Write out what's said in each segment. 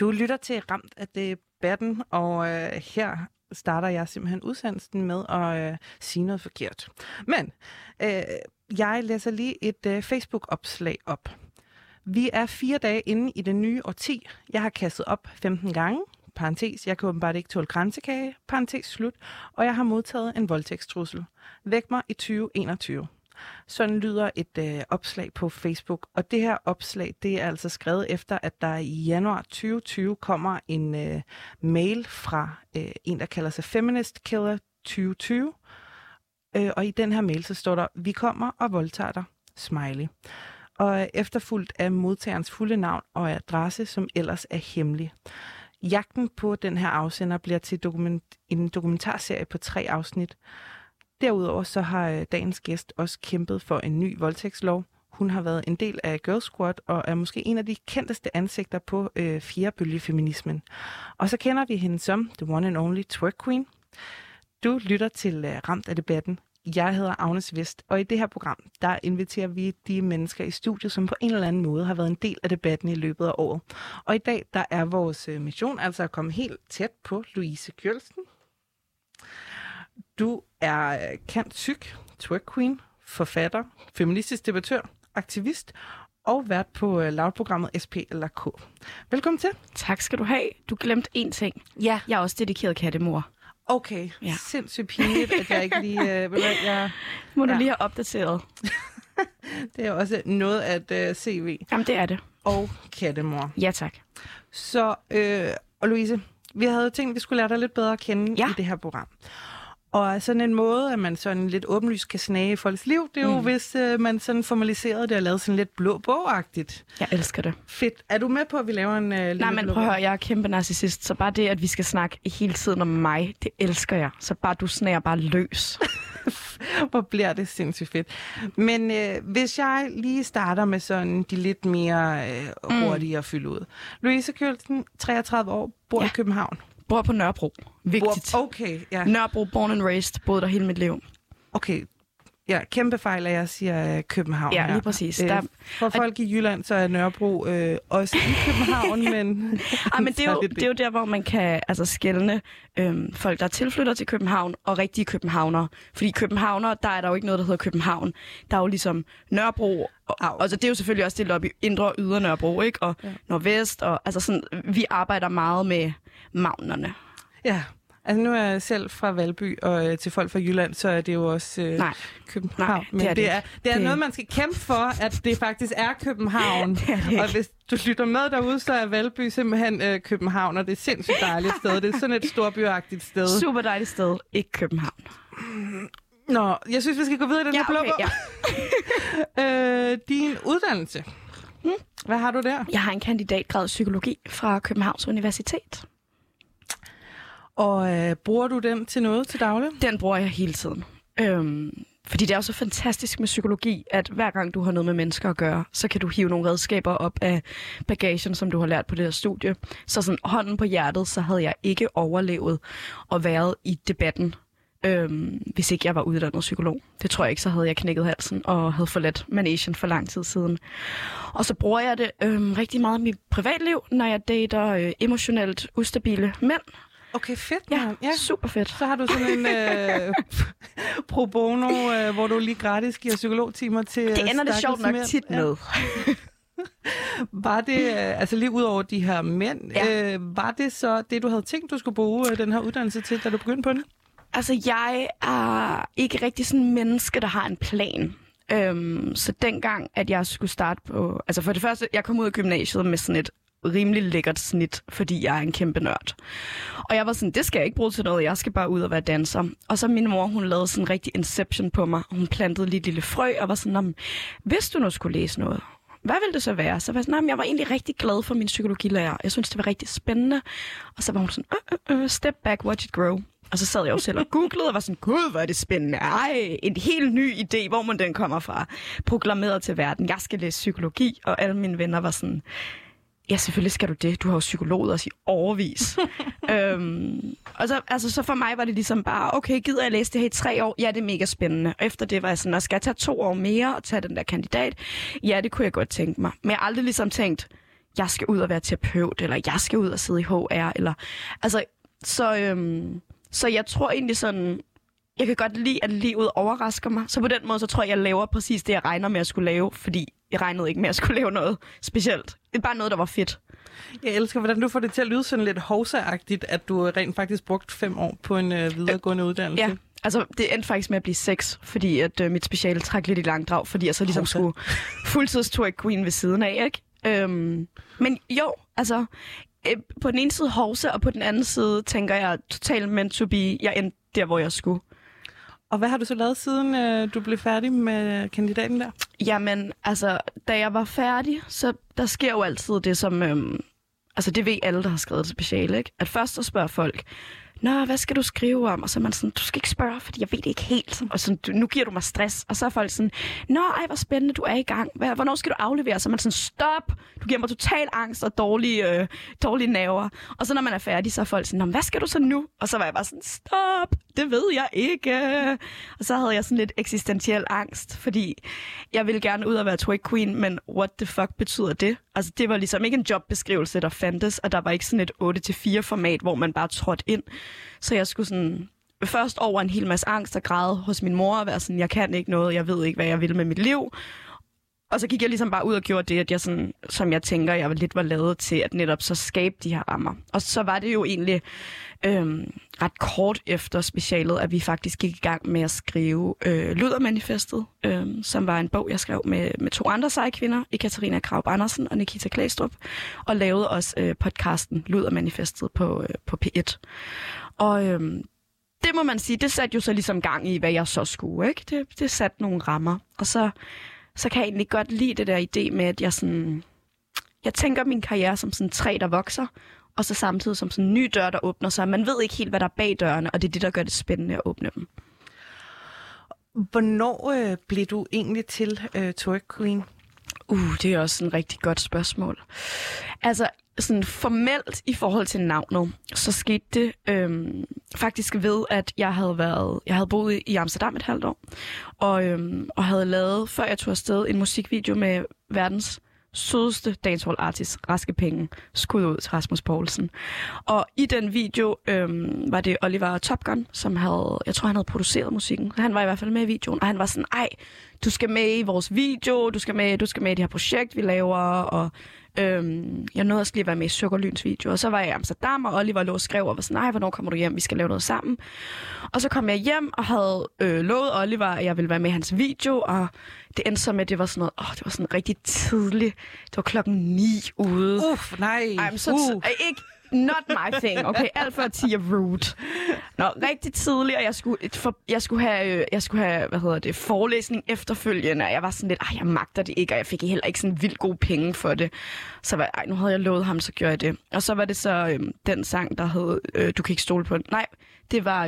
Du lytter til Ramt af debatten, og her starter jeg simpelthen udsendelsen med at sige noget forkert. Men jeg læser lige et Facebook-opslag op. Vi er 4 dage inde i det nye årti. Jeg har kastet op 15 gange. Parentes, jeg kan åbenbart ikke tåle kransekage. Parentes, slut. Og jeg har modtaget en voldtægtstrussel. Væk mig i 2021. Sådan lyder et opslag på Facebook, og det her opslag, det er altså skrevet efter, at der i januar 2020 kommer en mail fra en, der kalder sig Feminist Killer 2020, og i den her mail, så står der, vi kommer og voldtager dig, smiley, og efterfulgt af modtagerens fulde navn og adresse, som ellers er hemmelig. Jagten på den her afsender bliver til en dokumentarserie på 3 afsnit. Derudover så har dagens gæst også kæmpet for en ny voldtægtslov. Hun har været en del af Girl Squad og er måske en af de kendteste ansigter på fjerdebølgefeminismen. Og så kender vi hende som the one and only twerk queen. Du lytter til Ramt af debatten. Jeg hedder Agnes Vest, og i det her program, der inviterer vi de mennesker i studiet, som på en eller anden måde har været en del af debatten i løbet af året. Og i dag, der er vores mission altså at komme helt tæt på Louise Kjølsen. Du er kendt psyk, twerk queen, forfatter, feministisk debattør, aktivist og vært på loudprogrammet SPLK. Velkommen til. Tak skal du have. Du glemte én ting. Ja. Jeg er også dedikeret kattemor. Okay, ja. Sindssygt pinligt, at jeg ikke lige... Må du lige have opdateret. Det er også noget at CV. Jamen, det er det. Og kattemor. Ja, tak. Så, og Louise, vi havde tænkt, at vi skulle lære dig lidt bedre at kende i det her program. Og sådan en måde, at man sådan lidt åbenlyst kan snage i folks liv, det er jo, hvis man sådan formaliserede det og lavede sådan lidt blå bogagtigt. Jeg elsker det. Fedt. Er du med på, at vi laver en lille blå bog? Nej, men prøv at høre, jeg er kæmpe narcissist, så bare det, at vi skal snakke hele tiden om mig, det elsker jeg. Så bare du snager bare løs. Hvor bliver det sindssygt fedt. Men hvis jeg lige starter med sådan de lidt mere hurtige at fylde ud. Louise Kjølsen, 33 år, bor i København. Bor på Nørrebro. Vigtigt. Okay, ja. Nørrebro, born and raised, boede der hele mit liv. Okay. Ja, kæmpe fejl, at jeg siger København. Ja, lige præcis. For folk i Jylland, så er Nørrebro også i København, men... Ej, men det er jo der, hvor man kan altså skelne folk, der tilflytter til København, og rigtige københavnere. Fordi københavnere, der er der jo ikke noget, der hedder København. Der er jo ligesom Nørrebro, og så det er jo selvfølgelig også delt op i indre og ydre Nørrebro, ikke? Og nordvest, og altså sådan... Vi arbejder meget med magnerne. Ja. Altså nu er jeg selv fra Valby, og til folk fra Jylland, så er det jo også København. Nej, men det er noget, man skal kæmpe for, at det faktisk er København. Ja, det er det. Og hvis du lytter med derude, så er Valby simpelthen København, og det er sindssygt dejligt sted. Det er sådan et storbyagtigt sted. Super dejligt sted, ikke København. Nå, jeg synes, vi skal gå videre i den her blogger. Ja. Din uddannelse. Hvad har du der? Jeg har en kandidatgrad i psykologi fra Københavns Universitet. Og bruger du den til noget til daglig? Den bruger jeg hele tiden. Fordi det er jo så fantastisk med psykologi, at hver gang du har noget med mennesker at gøre, så kan du hive nogle redskaber op af bagagen, som du har lært på det her studie. Så sådan hånden på hjertet, så havde jeg ikke overlevet og været i debatten, hvis ikke jeg var uddannet psykolog. Det tror jeg ikke, så havde jeg knækket halsen og havde forladt managen for lang tid siden. Og så bruger jeg det rigtig meget i mit privatliv, når jeg dater emotionelt ustabile mænd. Okay, fedt. Ja, super fedt. Så har du sådan en pro bono, hvor du lige gratis giver psykologtimer til... Det ender det sjovt nok tit med. Var det, altså lige ud over de her mænd, var det så det, du havde tænkt, du skulle bruge den her uddannelse til, da du begyndte på den? Altså, jeg er ikke rigtig sådan en menneske, der har en plan. Så dengang, at jeg skulle starte på... Altså for det første, jeg kom ud af gymnasiet med sådan et rimelig lækkert snit, fordi jeg er en kæmpe nørd. Og jeg var sådan, det skal jeg ikke bruge til noget, jeg skal bare ud og være danser. Og så min mor, hun lavede sådan rigtig inception på mig. Hun plantede lige et lille frø og var sådan, hvis du nu skulle læse noget, hvad ville det så være? Så var jeg sådan, jeg var egentlig rigtig glad for min psykologilærer. Jeg synes, det var rigtig spændende. Og så var hun sådan, step back, watch it grow. Og så sad jeg jo selv og googlede og var sådan, gud, hvor er det spændende. Ej, en helt ny idé, hvor man den kommer fra. Proklameret til verden, jeg skal læse psykologi. Og alle mine venner var sådan, ja, selvfølgelig skal du det. Du har jo psykologet også i overvis. Og så, altså, så for mig var det ligesom bare, okay, gider jeg læse det her i 3 år? Ja, det er mega spændende. Og efter det var jeg sådan, skal jeg tage 2 år mere og tage den der kandidat? Ja, det kunne jeg godt tænke mig. Men jeg har aldrig ligesom tænkt, jeg skal ud og være terapeut, eller jeg skal ud og sidde i HR, eller altså så jeg tror egentlig sådan, jeg kan godt lide, at livet overrasker mig. Så på den måde, så tror jeg, jeg laver præcis det, jeg regner med at skulle lave, fordi jeg regnede ikke med, at jeg skulle lave noget specielt. Det er bare noget, der var fedt. Jeg elsker, hvordan du får det til at lyde sådan lidt hovsa-agtigt, at du rent faktisk brugt 5 år på en videregående uddannelse. Ja, altså det endte faktisk med at blive 6, fordi at mit speciale trak lidt i langdrag, fordi jeg så ligesom skulle fuldtids-tour-queen ved siden af, ikke? Men jo, altså på den ene side hovsa, og på den anden side tænker jeg totalt meant to be. Jeg endte der, hvor jeg skulle. Og hvad har du så lavet, siden du blev færdig med kandidaten der? Jamen, altså, da jeg var færdig, så der sker jo altid det, som... altså, det ved alle, der har skrevet et speciale, ikke? At først så spørger folk, nå, hvad skal du skrive om? Og så er man sådan, du skal ikke spørge, fordi jeg ved det ikke helt. Og så nu giver du mig stress. Og så er folk sådan, nå, ej, hvor spændende, du er i gang. Hvornår skal du aflevere? Så er man sådan, stop! Du giver mig total angst og dårlige nerver. Og så når man er færdig, så er folk sådan, nå, hvad skal du så nu? Og så var jeg bare sådan, stop! Det ved jeg ikke! Og så havde jeg sådan lidt eksistentiel angst, fordi jeg ville gerne ud og være drag queen, men what the fuck betyder det? Altså, det var ligesom ikke en jobbeskrivelse, der fandtes, og der var ikke sådan et 8-4-format, hvor man bare trådte ind. Så jeg skulle sådan først over en hel masse angst og græde hos min mor og være sådan, jeg kan ikke noget, jeg ved ikke, hvad jeg vil med mit liv. Og så gik jeg ligesom bare ud og gjorde det, at jeg sådan, som jeg tænker, jeg lidt var lavet til, at netop så skabe de her rammer. Og så var det jo egentlig ret kort efter specialet, at vi faktisk gik i gang med at skrive Lydermanifestet, som var en bog, jeg skrev med 2 andre seje kvinder, Ekaterina Kravb Andersen og Nikita Klaestrup, og lavede også podcasten Lydermanifestet på P1. Og det må man sige, det satte jo så ligesom gang i, hvad jeg så skulle, ikke? Det satte nogle rammer, og så kan jeg egentlig godt lide det der idé med, at jeg tænker min karriere som sådan 3, der vokser, og så samtidig som sådan en ny dør, der åbner sig. Man ved ikke helt, hvad der er bag dørene, og det er det, der gør det spændende at åbne dem. Hvornår blev du egentlig til drag queen? Det er også et rigtig godt spørgsmål. Altså, sådan formelt i forhold til navnet, så skete det faktisk ved, at jeg havde boet i Amsterdam et halvt år, og havde lavet, før jeg tog afsted, en musikvideo med verdens sødeste dancehall artist, Raske Penge, skud ud til Rasmus Poulsen. Og i den video var det Oliver Top Gun, som havde, jeg tror han havde produceret musikken, han var i hvert fald med i videoen, og han var sådan, ej, du skal med i vores video, du skal med i det her projekt, vi laver, og jeg nåede også lige at være med i Sukkerlyns video, og så var jeg i Amsterdam, og Oliver lå og skrev, og var sådan, nej, hvornår kommer du hjem, vi skal lave noget sammen. Og så kom jeg hjem, og havde lovet Oliver, at jeg ville være med i hans video, og det endte så med, at det var sådan noget, det var sådan rigtig tidligt, det var 9:00 ude. Nej. Ej, så ikke... Not my thing, okay? Alt før 10 er rude. Nå, rigtig tidligt, og jeg skulle have, forelæsning efterfølgende, og jeg var sådan lidt, jeg magter det ikke, og jeg fik heller ikke sådan vildt gode penge for det. Så var nu havde jeg lovet ham, så gjorde jeg det. Og så var det så den sang, der hed, du kan ikke stole på den. Nej, det var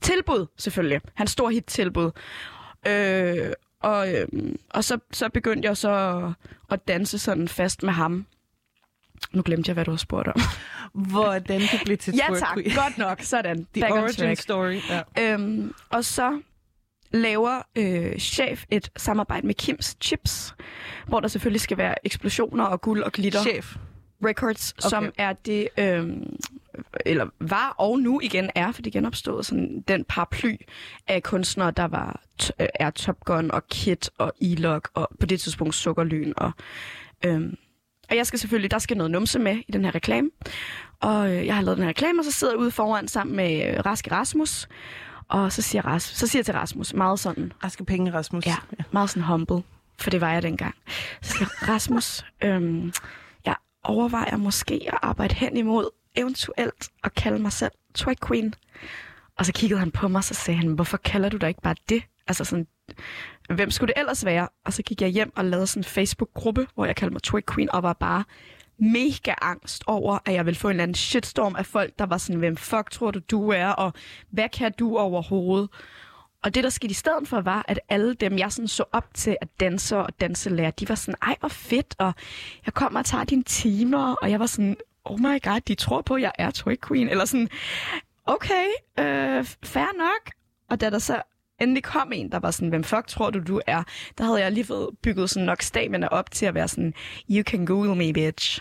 Tilbud, selvfølgelig. Hans store hit Tilbud. Og så begyndte jeg så at danse sådan fast med ham. Nu glemte jeg, hvad du har spurgt om. Hvordan du blev til drag queen. Ja tak, godt nok. Sådan. The origin story. Ja. Og så laver Chef et samarbejde med Kim's Chips, hvor der selvfølgelig skal være eksplosioner og guld og glitter. Chef Records, okay. Som er det, eller var og nu igen er, for det genopstod sådan den paraply af kunstnere, der var er Top Gun og Kid og E-Log og på det tidspunkt Sukkerlyn og... Og jeg skal selvfølgelig, der skal noget numse med i den her reklame. Og jeg har lavet den her reklame, og så sidder jeg ude foran sammen med Raske Rasmus. Og så siger jeg til Rasmus, meget sådan... Raske Penge Rasmus. Ja, meget sådan humble, for det var jeg dengang. Så siger Rasmus, jeg overvejer måske at arbejde hen imod eventuelt at kalde mig selv drag queen. Og så kiggede han på mig, og så sagde han, hvorfor kalder du dig ikke bare det? Altså sådan... Hvem skulle det ellers være? Og så gik jeg hjem og lavede sådan en Facebook-gruppe, hvor jeg kaldte mig drag queen, og var bare mega angst over, at jeg ville få en eller anden shitstorm af folk, der var sådan, hvem fuck tror du er, og hvad kan du overhovedet? Og det, der skete i stedet for, var, at alle dem, jeg sådan så op til at danse og danselærer, de var sådan, ej, hvor fedt, og jeg kommer og tager dine timer, og jeg var sådan, oh my god, de tror på, at jeg er drag queen, eller sådan, okay, fair nok. Og da der så endelig kom en, der var sådan, hvem fuck tror du er? Der havde jeg lige bygget sådan nok stamina op til at være sådan, you can google me, bitch.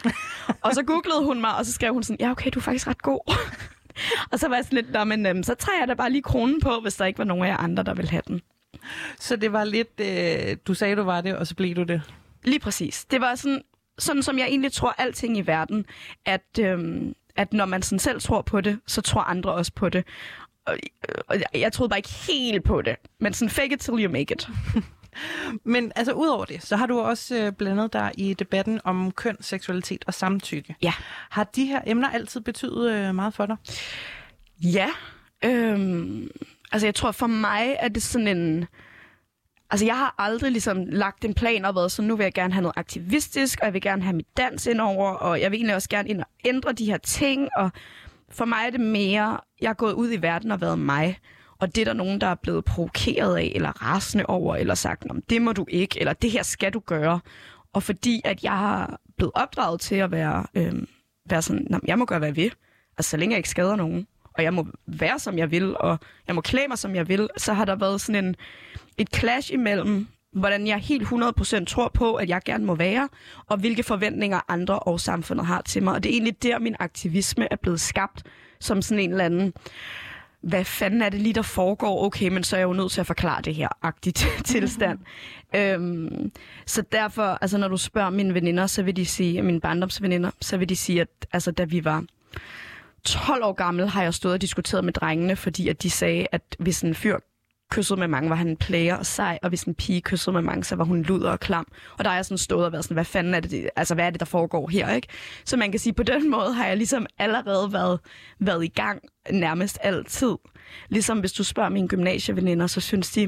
Og så googlede hun mig, og så skrev hun sådan, ja okay, du er faktisk ret god. Og så var jeg sådan lidt, nå, men så tager jeg da bare lige kronen på, hvis der ikke var nogen af jer andre, der ville have den. Så det var lidt, du sagde, du var det, og så blev du det? Lige præcis. Det var sådan, sådan som jeg egentlig tror alting i verden, at når man sådan selv tror på det, så tror andre også på det. Og jeg troede bare ikke helt på det, men sådan fake it till you make it. Men altså udover det, så har du også blandet dig i debatten om køn, seksualitet og samtykke. Ja. Har de her emner altid betydet meget for dig? Ja. Altså jeg tror for mig, at det sådan en... Altså jeg har aldrig ligesom lagt en plan og været, så nu vil jeg gerne have noget aktivistisk, og jeg vil gerne have mit dans indover, og jeg vil egentlig også gerne ind og ændre de her ting. Og for mig er det mere, jeg er gået ud i verden og været mig. Og det er der nogen, der er blevet provokeret af, eller rasende over, eller sagt, det må du ikke, eller det her skal du gøre. Og fordi at jeg er blevet opdraget til at være sådan, jeg må gøre, hvad jeg vil, altså så længe jeg ikke skader nogen, og jeg må være, som jeg vil, og jeg må klæde mig, som jeg vil, så har der været sådan et clash imellem, hvordan jeg helt 100% tror på, at jeg gerne må være, og hvilke forventninger andre og samfundet har til mig. Og det er egentlig der, min aktivisme er blevet skabt, som sådan en eller anden... hvad fanden er det lige, der foregår? Okay, men så er jeg jo nødt til at forklare det her-agtigt tilstand. Så derfor, altså når du spørger mine veninder, så vil de sige, mine barndomsveninder, så vil de sige, at altså, da vi var 12 år gammel, har jeg stået og diskuteret med drengene, fordi at de sagde, at hvis en fyr kyssede med mange, var han en player og sej, og hvis en pige kyssede med mange, så var hun luder og klam. Og der er jeg sådan stået og været sådan, hvad fanden er det, altså hvad er det, der foregår her, ikke? Så man kan sige, på den måde har jeg ligesom allerede været i gang nærmest altid. Ligesom hvis du spørger mine gymnasieveninder, så synes de,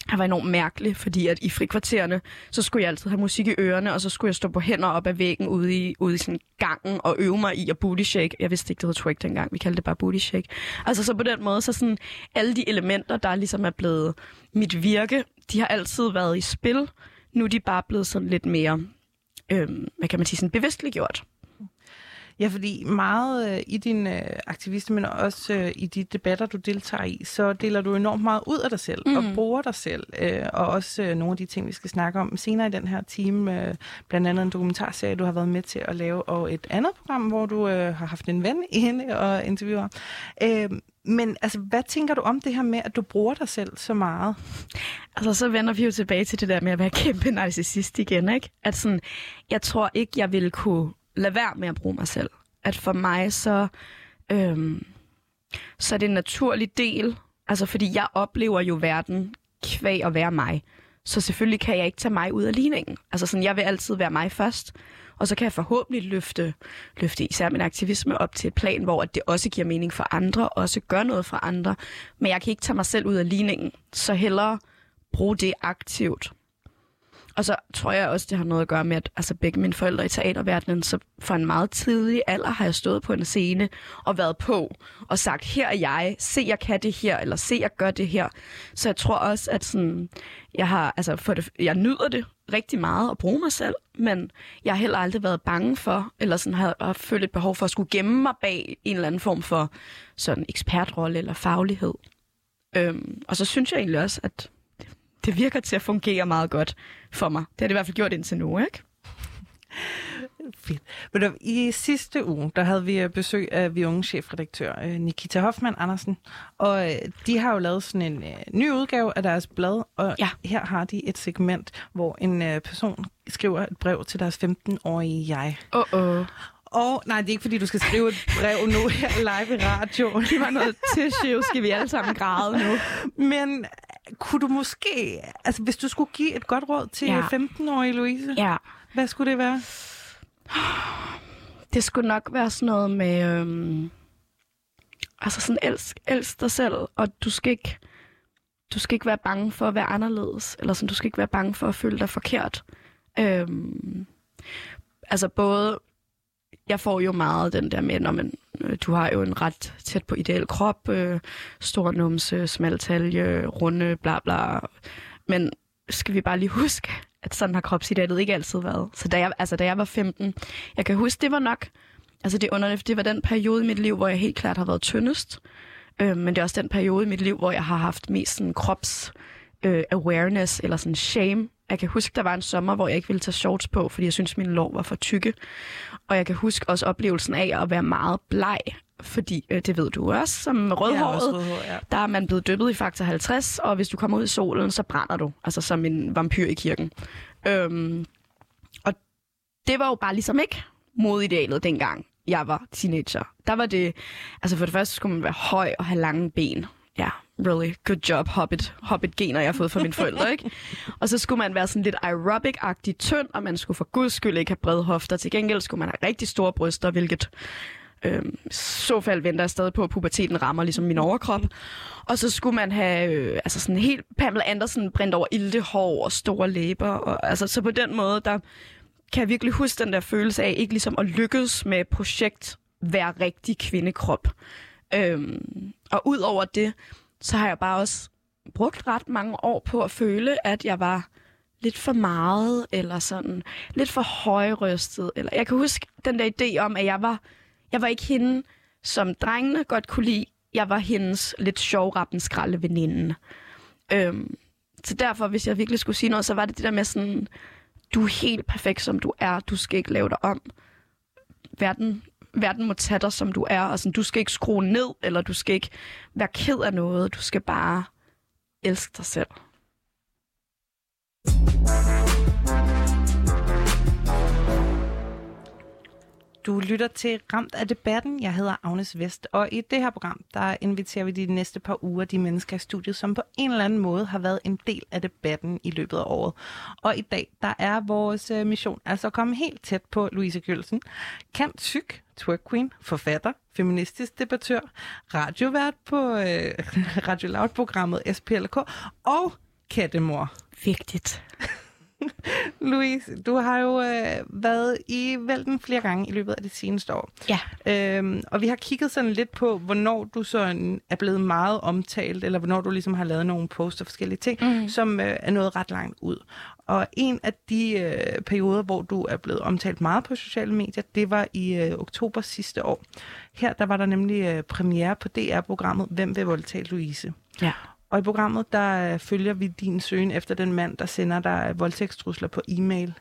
at jeg var enormt mærkelig, fordi at i frikvartererne, så skulle jeg altid have musik i ørerne, og så skulle jeg stå på hænder op ad væggen ude i sådan gangen og øve mig i at booty shake. Jeg vidste ikke, det hed twerk dengang, vi kaldte det bare booty shake. Altså så på den måde, så sådan alle de elementer, der ligesom er blevet mit virke, de har altid været i spil. Nu er de bare blevet sådan lidt mere, hvad kan man sige, sådan bevidstliggjort. Ja, fordi meget i din aktivisme, men også i de debatter, du deltager i, så deler du enormt meget ud af dig selv og bruger dig selv. Og også nogle af de ting, vi skal snakke om senere i den her time. Blandt andet en dokumentarserie, du har været med til at lave, og et andet program, hvor du har haft en ven inde og interviewer. Men altså, hvad tænker du om det her med, at du bruger dig selv så meget? Altså, så vender vi jo tilbage til det der med at være kæmpe narcissist igen, ikke? At sådan, jeg tror ikke, jeg ville kunne... lad være med at bruge mig selv. At for mig, så er det en naturlig del. Altså, fordi jeg oplever jo verden kvæg at være mig. Så selvfølgelig kan jeg ikke tage mig ud af ligningen. Altså, sådan, jeg vil altid være mig først. Og så kan jeg forhåbentlig løfte især min aktivisme op til et plan, hvor det også giver mening for andre, og også gør noget for andre. Men jeg kan ikke tage mig selv ud af ligningen. Så hellere bruge det aktivt. Og så tror jeg også, det har noget at gøre med, at altså, begge mine forældre i teaterverdenen, så for en meget tidlig alder har jeg stået på en scene og været på og sagt, her er jeg, se jeg kan det her, eller se jeg gør det her. Så jeg tror også, at sådan, jeg nyder det rigtig meget at bruge mig selv, men jeg har heller aldrig været bange for, eller sådan har følt et behov for at skulle gemme mig bag en eller anden form for sådan ekspertrolle eller faglighed. Og så synes jeg egentlig også, at det virker til at fungere meget godt for mig. Det har det i hvert fald gjort indtil nu, ikke? Fedt. Men i sidste uge, der havde vi besøg af Vi Unge chefredaktør Nikita Hoffmann Andersen, og de har jo lavet sådan en ny udgave af deres blad, og her har de et segment, hvor en person skriver et brev til deres 15-årige jeg. Og nej, det er ikke, fordi du skal skrive et brev nu her live i radioen. Det var noget tissue, skal vi alle sammen græde nu. Men kunne du måske, altså hvis du skulle give et godt råd til 15-årige Louise, hvad skulle det være? Det skulle nok være sådan noget med, altså sådan elsk dig selv, og du skal ikke være bange for at være anderledes, eller sådan, du skal ikke være bange for at føle dig forkert. Altså både... Jeg får jo meget den der med, når man, du har jo en ret tæt på ideel krop, stor numse, smal talje, runde, bla bla. Men skal vi bare lige huske, at sådan har kropsidealet ikke altid været. Så da jeg var 15, jeg kan huske, det var nok, altså det underligt, det var den periode i mit liv, hvor jeg helt klart har været tyndest. Men det er også den periode i mit liv, hvor jeg har haft mest sådan krops awareness eller sådan shame. Jeg kan huske, der var en sommer, hvor jeg ikke ville tage shorts på, fordi jeg syntes, mine lår var for tykke. Og jeg kan huske også oplevelsen af at være meget bleg, fordi det ved du også, som rødhåret, ja. Der er man blevet dyppet i faktor 50, og hvis du kommer ud i solen, så brænder du, altså som en vampyr i kirken. Og det var jo bare ligesom ikke modidealet dengang, jeg var teenager. Der var det, altså for det første skulle man være høj og have lange ben. Ja, really good job, hobbit-gener, jeg har fået fra mine forældre, ikke? Og så skulle man være sådan lidt aerobic-agtig tynd, og man skulle for guds skyld ikke have brede hofter. Til gengæld skulle man have rigtig store bryster, hvilket så fald venter jeg stadig på, at puberteten rammer ligesom min overkrop. Og så skulle man have altså sådan helt Pamela Andersen brændt over iltehår og store læber. Og, altså, så på den måde, der kan jeg virkelig huske den der følelse af ikke ligesom at lykkes med et projekt, være rigtig kvindekrop. Og ud over det, så har jeg bare også brugt ret mange år på at føle, at jeg var lidt for meget, eller sådan lidt for højrøstet. Eller jeg kan huske den der idé om, at jeg var ikke hende, som drengene godt kunne lide. Jeg var hendes lidt sjovrappen skralde veninde. Så derfor, hvis jeg virkelig skulle sige noget, så var det det der med sådan, du er helt perfekt, som du er. Du skal ikke lave dig om. Verden må tage dig, som du er, og sådan, du skal ikke skrue ned, eller du skal ikke være ked af noget. Du skal bare elske dig selv. Du lytter til Ramt af debatten. Jeg hedder Agnes Vest, og i det her program, der inviterer vi de næste par uger de mennesker i studiet, som på en eller anden måde har været en del af debatten i løbet af året. Og i dag, der er vores mission altså at komme helt tæt på Louise Kjølsen, kendt syg, twerk queen, forfatter, feministisk debattør, radiovært på Radio Loud-programmet SPLK og kattemor. Vigtigt. Louise, du har jo været i vælten flere gange i løbet af det seneste år. Ja. Og vi har kigget sådan lidt på, hvornår du sådan er blevet meget omtalt, eller hvornår du ligesom har lavet nogle poster og forskellige ting, som er nået ret langt ud. Og en af de perioder, hvor du er blevet omtalt meget på sociale medier, det var i oktober sidste år. Her der var der nemlig premiere på DR-programmet Hvem vil voldtage Louise? Ja. Og i programmet, der følger vi din søgen efter den mand, der sender dig voldtægtstrusler på e-mail.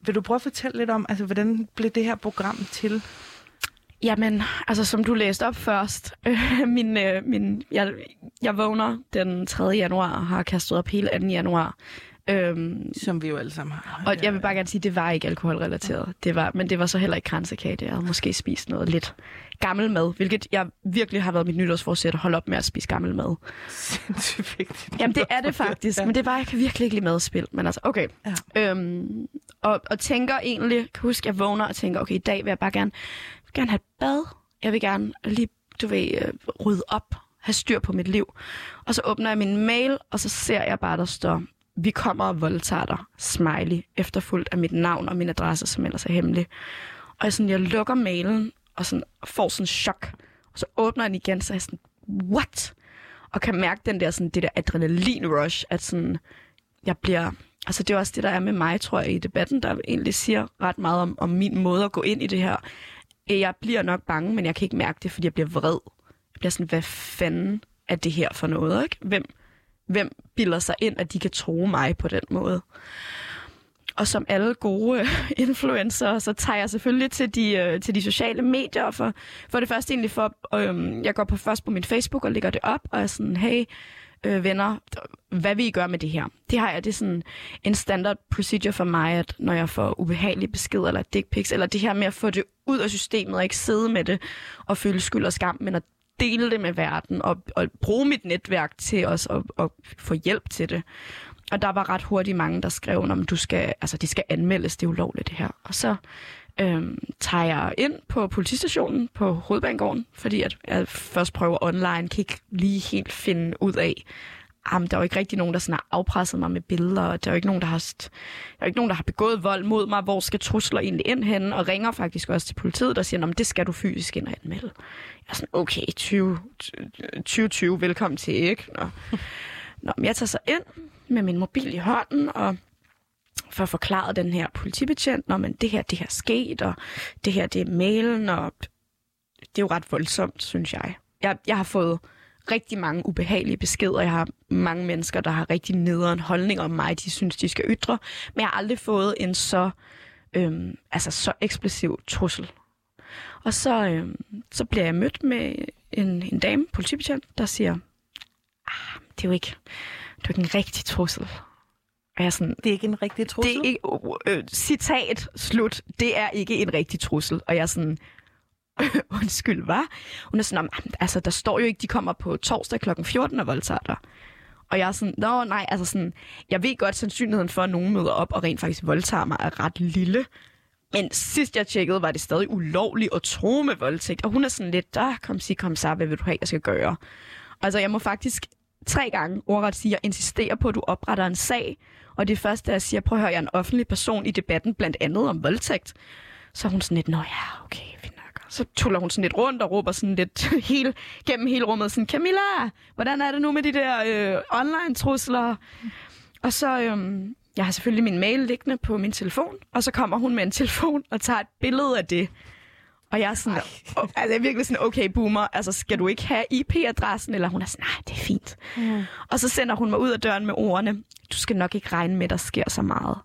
Vil du prøve at fortælle lidt om, altså, hvordan blev det her program til? Jamen, altså som du læste op først, jeg vågner den 3. januar og har kastet op hele 2. januar. Som vi jo alle sammen har. Og jeg vil bare gerne sige, at det var ikke alkoholrelateret. Det var, men det var så heller ikke kransekage. Jeg havde måske spist noget lidt gammel mad, hvilket jeg virkelig har været mit nytårsforsæt at holde op med at spise gammel mad. Sindssygt vigtigt. Jamen det er det faktisk, men det er bare, jeg kan virkelig ikke lide madspil. Men altså, okay. Ja. Og tænker egentlig, kan huske, jeg vågner og tænker, okay, i dag vil jeg bare gerne have et bad. Jeg vil gerne lige, rydde op, have styr på mit liv. Og så åbner jeg min mail, og så ser jeg bare, der står... Vi kommer og voldtager dig, smiley, efterfulgt af mit navn og min adresse, som ellers er hemmelig. Og jeg lukker mailen og sådan, får sådan chok. Og så åbner jeg den igen, så er jeg sådan, what? Og kan mærke det der adrenalin-rush, at sådan, jeg bliver... Altså det er også det, der er med mig, tror jeg, i debatten, der egentlig siger ret meget om min måde at gå ind i det her. Jeg bliver nok bange, men jeg kan ikke mærke det, fordi jeg bliver vred. Jeg bliver sådan, hvad fanden er det her for noget, ikke? Hvem bilder sig ind, at de kan true mig på den måde? Og som alle gode influencer, så tager jeg selvfølgelig til de sociale medier. Og for det første egentlig jeg går først på min Facebook og lægger det op, og er sådan, hey venner, hvad vil I gøre med det her? Det er sådan en standard procedure for mig, at når jeg får ubehagelige beskeder eller dick pics, eller det her med at få det ud af systemet og ikke sidde med det og føle skyld og skam, men at dele det med verden og bruge mit netværk til os og få hjælp til det. Og der var ret hurtigt mange, der skrev, om de skal anmeldes, det er ulovligt det her. Og så tager jeg ind på politistationen på Hovedbanegården, fordi at jeg først prøver online, kan ikke lige helt finde ud af, der er jo ikke rigtig nogen, der sådan har afpresset mig med billeder, og der er jo ikke nogen, der har begået vold mod mig, hvor skal trusler egentlig ind henne, og ringer faktisk også til politiet, der siger, det skal du fysisk ind og anmelde. Jeg er sådan, okay, 2020, velkommen til, ikke? Nå, men jeg tager så ind med min mobil i hånden, og for at forklare den her politibetjent, men det her sket, og det her, det er mailen, og det er jo ret voldsomt, synes jeg. Jeg har fået rigtig mange ubehagelige beskeder. Jeg har mange mennesker, der har rigtig nederen holdning om mig, de synes, de skal ytre. Men jeg har aldrig fået en så eksplosiv trussel. Og så bliver jeg mødt med en dame, politibetjent, der siger, det er jo ikke en rigtig trussel. Og jeg sådan, det er ikke en rigtig trussel? Det er ikke, citat, slut, det er ikke en rigtig trussel. Og jeg er sådan, undskyld, hvad? Hun er sådan, altså der står jo ikke, de kommer på torsdag kl. 14 og voldtager dig. Og jeg er sådan, jeg ved godt, sandsynligheden for, at nogen møder op og rent faktisk voldtager mig, er ret lille. Men sidst jeg tjekkede, var det stadig ulovligt at true med voldtægt. Og hun er sådan lidt, kom så, hvad vil du have, jeg skal gøre? Altså, jeg må faktisk 3 gange ordret sige, at jeg insisterer på, at du opretter en sag. Og det første, jeg siger, prøv at høre, jeg er en offentlig person i debatten, blandt andet om voldtægt. Så er hun sådan lidt, fint nok. Så tuller hun sådan lidt rundt og råber sådan lidt gennem hele rummet, sådan, Camilla, hvordan er det nu med de der online-trusler? Og så... Jeg har selvfølgelig min mail liggende på min telefon, og så kommer hun med en telefon og tager et billede af det. Og jeg er sådan, jeg er virkelig sådan, okay boomer, altså skal du ikke have IP-adressen? Eller hun er sådan, nej, det er fint. Mm. Og så sender hun mig ud af døren med ordene, du skal nok ikke regne med, at der sker så meget.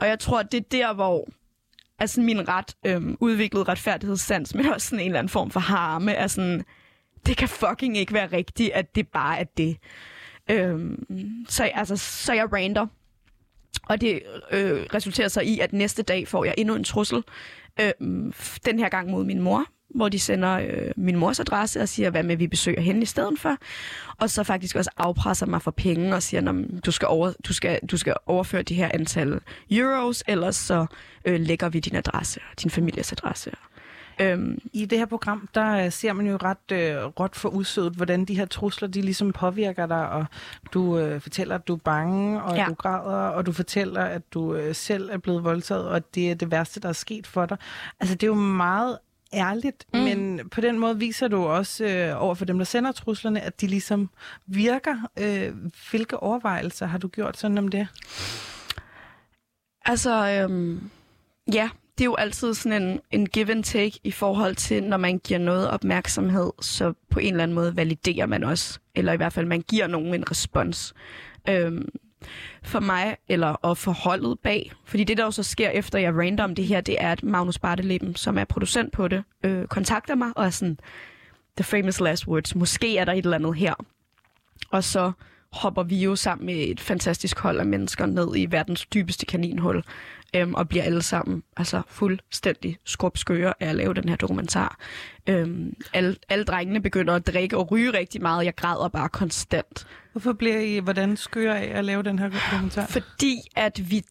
Og jeg tror, det er der, hvor altså, min ret udviklede retfærdighedssans, men også sådan en eller anden form for harme, er sådan, det kan fucking ikke være rigtigt, at det bare er det. Så jeg rander. Og det resulterer så i, at næste dag får jeg endnu en trussel. Den her gang mod min mor, hvor de sender min mors adresse og siger, hvad med vi besøger hende i stedet for. Og så faktisk også afpresser mig for penge og siger, du skal overføre det her antal euros, ellers så lægger vi din adresse, din families adresse. I det her program, der ser man jo ret råt for usødet, hvordan de her trusler, de ligesom påvirker dig, og du fortæller, at du er bange, og du græder, og du fortæller, at du selv er blevet voldtaget, og at det er det værste, der er sket for dig. Altså, det er jo meget ærligt, men på den måde viser du også over for dem, der sender truslerne, at de ligesom virker. Hvilke overvejelser har du gjort sådan om det? Altså, det er jo altid sådan en give and take i forhold til, når man giver noget opmærksomhed, så på en eller anden måde validerer man også, eller i hvert fald man giver nogen en respons for mig, og for holdet bag. Fordi det, der jo så sker efter jeg rander om det her, det er, at Magnus Bartelbyen, som er producent på det, kontakter mig og er sådan, the famous last words, måske er der et eller andet her. Og så hopper vi jo sammen med et fantastisk hold af mennesker ned i verdens dybeste kaninhul, og bliver alle sammen altså fuldstændig skrubskøre af at lave den her dokumentar. Alle drengene begynder at drikke og ryge rigtig meget, jeg græder bare konstant. Hvorfor bliver I hvordan skøre af at lave den her dokumentar? Fordi at vi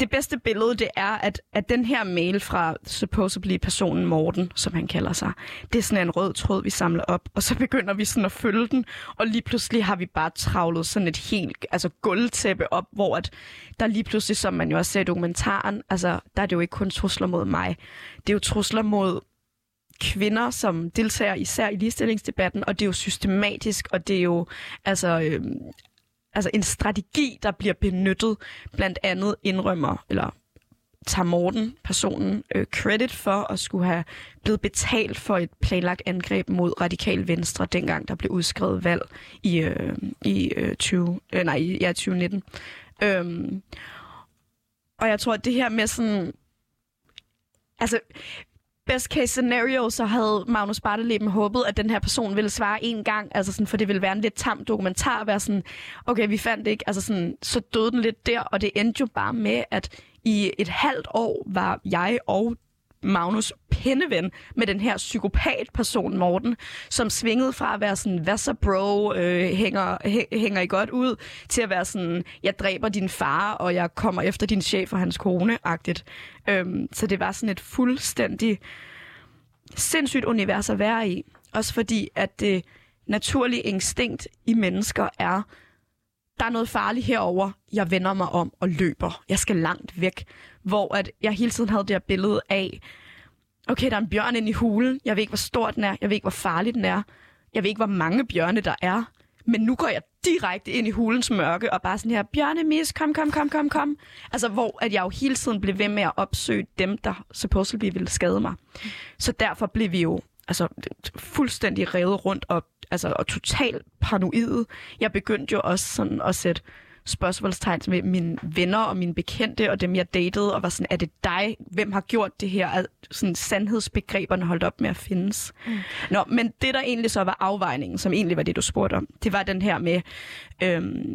det bedste billede, det er, at den her mail fra supposedly personen Morten, som han kalder sig, det er sådan en rød tråd, vi samler op, og så begynder vi sådan at følge den, og lige pludselig har vi bare travlet sådan et helt gulvtæppe op, hvor at der lige pludselig, som man jo også ser i dokumentaren, altså der er det jo ikke kun trusler mod mig, det er jo trusler mod kvinder, som deltager især i ligestillingsdebatten, og det er jo systematisk, og det er jo altså en strategi, der bliver benyttet, blandt andet indrømmer, eller tager Morten, personen, credit for at skulle have blevet betalt for et planlagt angreb mod Radikal Venstre, dengang der blev udskrevet valg i 2019. Og jeg tror, at det her med sådan... Altså, best case scenario, så havde Magnus Barteleben håbet, at den her person ville svare en gang, altså sådan, for det ville være en lidt tam dokumentar, at være sådan, okay, vi fandt det ikke, altså sådan, så døde den lidt der, og det endte jo bare med, at i et halvt år var jeg og Magnus pindeven med den her psykopat-person Morten, som svingede fra at være sådan, hvad så bro, hænger I godt ud, til at være sådan, jeg dræber din far, og jeg kommer efter din chef og hans kone-agtigt. Så det var sådan et fuldstændig sindssygt univers at være i. Også fordi, at det naturlige instinkt i mennesker er, der er noget farligt herover. Jeg vender mig om og løber. Jeg skal langt væk. Hvor at jeg hele tiden havde det her billede af, okay, der er en bjørn inde i hulen. Jeg ved ikke, hvor stor den er. Jeg ved ikke, hvor farlig den er. Jeg ved ikke, hvor mange bjørne der er. Men nu går jeg direkte ind i hulens mørke og bare sådan her, bjørnemis, kom. Altså, hvor at jeg jo hele tiden blev ved med at opsøge dem, der supposedly ville skade mig. Så derfor blev vi jo altså fuldstændig revet rundt og, altså, og totalt paranoid. Jeg begyndte jo også sådan at sætte spørgsmålstegn med mine venner og mine bekendte og dem, jeg datede, og var sådan, er det dig? Hvem har gjort det her? At sådan sandhedsbegreberne holdt op med at findes. Mm. Nå, men det, der egentlig så var afvejningen, som egentlig var det, du spurgte om, det var den her med,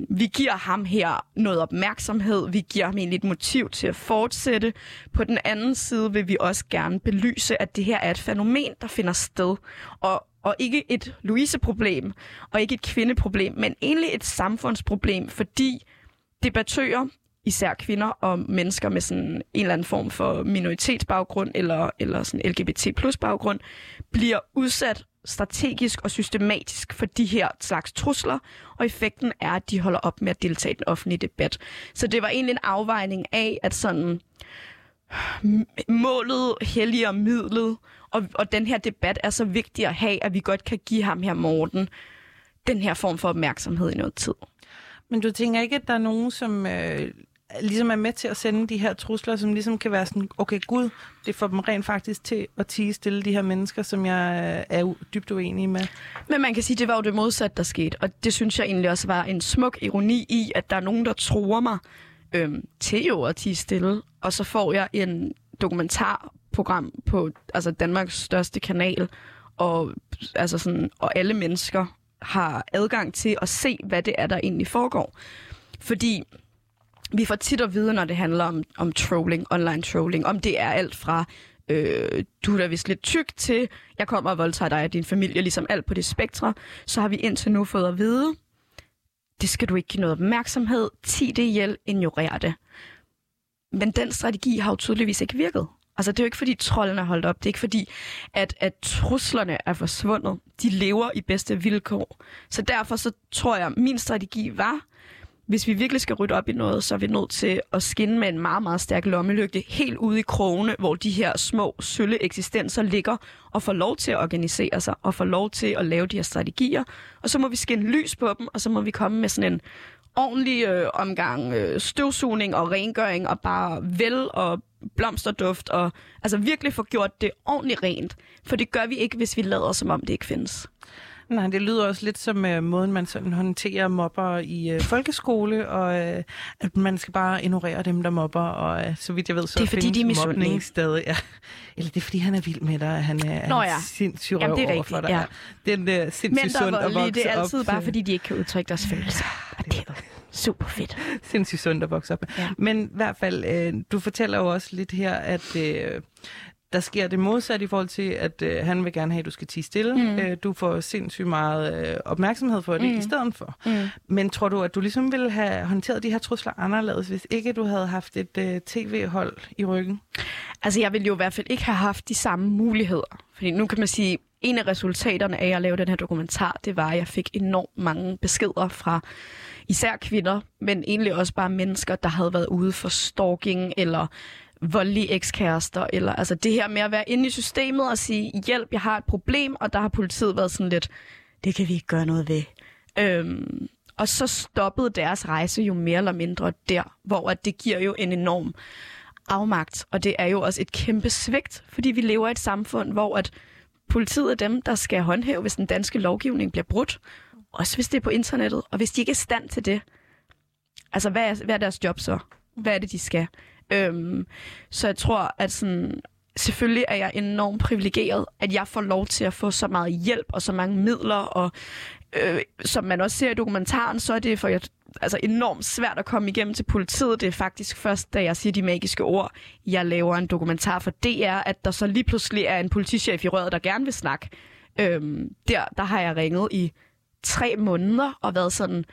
vi giver ham her noget opmærksomhed, vi giver ham egentlig et motiv til at fortsætte. På den anden side vil vi også gerne belyse, at det her er et fænomen, der finder sted, og ikke et Louise-problem, og ikke et kvindeproblem, men egentlig et samfundsproblem, fordi debattører, især kvinder og mennesker med sådan en eller anden form for minoritetsbaggrund eller sådan LGBT+-baggrund, bliver udsat strategisk og systematisk for de her slags trusler, og effekten er, at de holder op med at deltage i den offentlige debat. Så det var egentlig en afvejning af, at sådan målet helliger midlet, og den her debat er så vigtig at have, at vi godt kan give ham her Morten den her form for opmærksomhed i noget tid. Men du tænker ikke, at der er nogen, som ligesom er med til at sende de her trusler, som ligesom kan være sådan, okay gud, det får dem rent faktisk til at tie stille de her mennesker, som jeg er dybt uenig med? Men man kan sige, at det var jo det modsatte, der skete. Og det synes jeg egentlig også var en smuk ironi i, at der er nogen, der truer mig til jo at tie stille, og så får jeg en dokumentarprogram på altså Danmarks største kanal, og, altså sådan, og alle mennesker har adgang til at se, hvad det er, der egentlig foregår. Fordi vi får tit at vide, når det handler om trolling, online trolling, om det er alt fra du er da vist lidt tyk til, jeg kommer og voldtager dig og din familie, ligesom alt på det spektre, så har vi indtil nu fået at vide, det skal du ikke give noget opmærksomhed, ti det ihjel, ignorer det. Men den strategi har jo tydeligvis ikke virket. Altså, det er jo ikke, fordi trollene er holdt op. Det er ikke, fordi at truslerne er forsvundet. De lever i bedste vilkår. Så derfor så tror jeg, min strategi var, hvis vi virkelig skal rydde op i noget, så er vi nødt til at skinne med en meget, meget stærk lommelygte helt ude i krogene, hvor de her små, sølle eksistenser ligger og får lov til at organisere sig og får lov til at lave de her strategier. Og så må vi skinne lys på dem, og så må vi komme med sådan en ordentlig omgang støvsugning og rengøring og bare vel og blomsterduft og altså virkelig få gjort det ordentligt rent. For det gør vi ikke, hvis vi lader som om det ikke findes. Nej, det lyder også lidt som måden, man sådan håndterer mobber i folkeskole, og at man skal bare ignorere dem, der mobber, og så vidt jeg ved, så det er fordi, findes de mobning stadig. Ja. Eller det er, fordi han er vild med dig, og han er sindssyg røv overfor dig. Ja. Den er sindssygt sund at vokse op. Det er altid bare, fordi de ikke kan udtrykke deres følelser. Og det er super fedt. Sindssygt sundt at vokse op. Ja. Men i hvert fald, du fortæller jo også lidt her, at der sker det modsatte i forhold til, at han vil gerne have, at du skal tie stille. Mm. Du får sindssygt meget opmærksomhed for det i stedet for. Mm. Men tror du, at du ligesom ville have håndteret de her trusler anderledes, hvis ikke du havde haft et tv-hold i ryggen? Altså, jeg ville jo i hvert fald ikke have haft de samme muligheder. Fordi nu kan man sige, at en af resultaterne af at lave den her dokumentar, det var, at jeg fik enormt mange beskeder fra især kvinder, men egentlig også bare mennesker, der havde været ude for stalking eller voldelige ekskærester, eller altså det her med at være inde i systemet og sige, hjælp, jeg har et problem, og der har politiet været sådan lidt, det kan vi ikke gøre noget ved. Og så stoppede deres rejse jo mere eller mindre der, hvor det giver jo en enorm afmagt, og det er jo også et kæmpe svigt, fordi vi lever i et samfund, hvor at politiet er dem, der skal håndhæve, hvis den danske lovgivning bliver brudt, også hvis det er på internettet, og hvis de ikke er i stand til det, altså hvad er deres job så? Hvad er det, de skal? Så jeg tror, at sådan, selvfølgelig er jeg enormt privilegeret, at jeg får lov til at få så meget hjælp og så mange midler, og som man også ser i dokumentaren, så er det enormt svært at komme igennem til politiet. Det er faktisk først, da jeg siger de magiske ord, jeg laver en dokumentar for DR, at der så lige pludselig er en politichef i røret, der gerne vil snakke. Der har jeg ringet i 3 måneder og været sådan,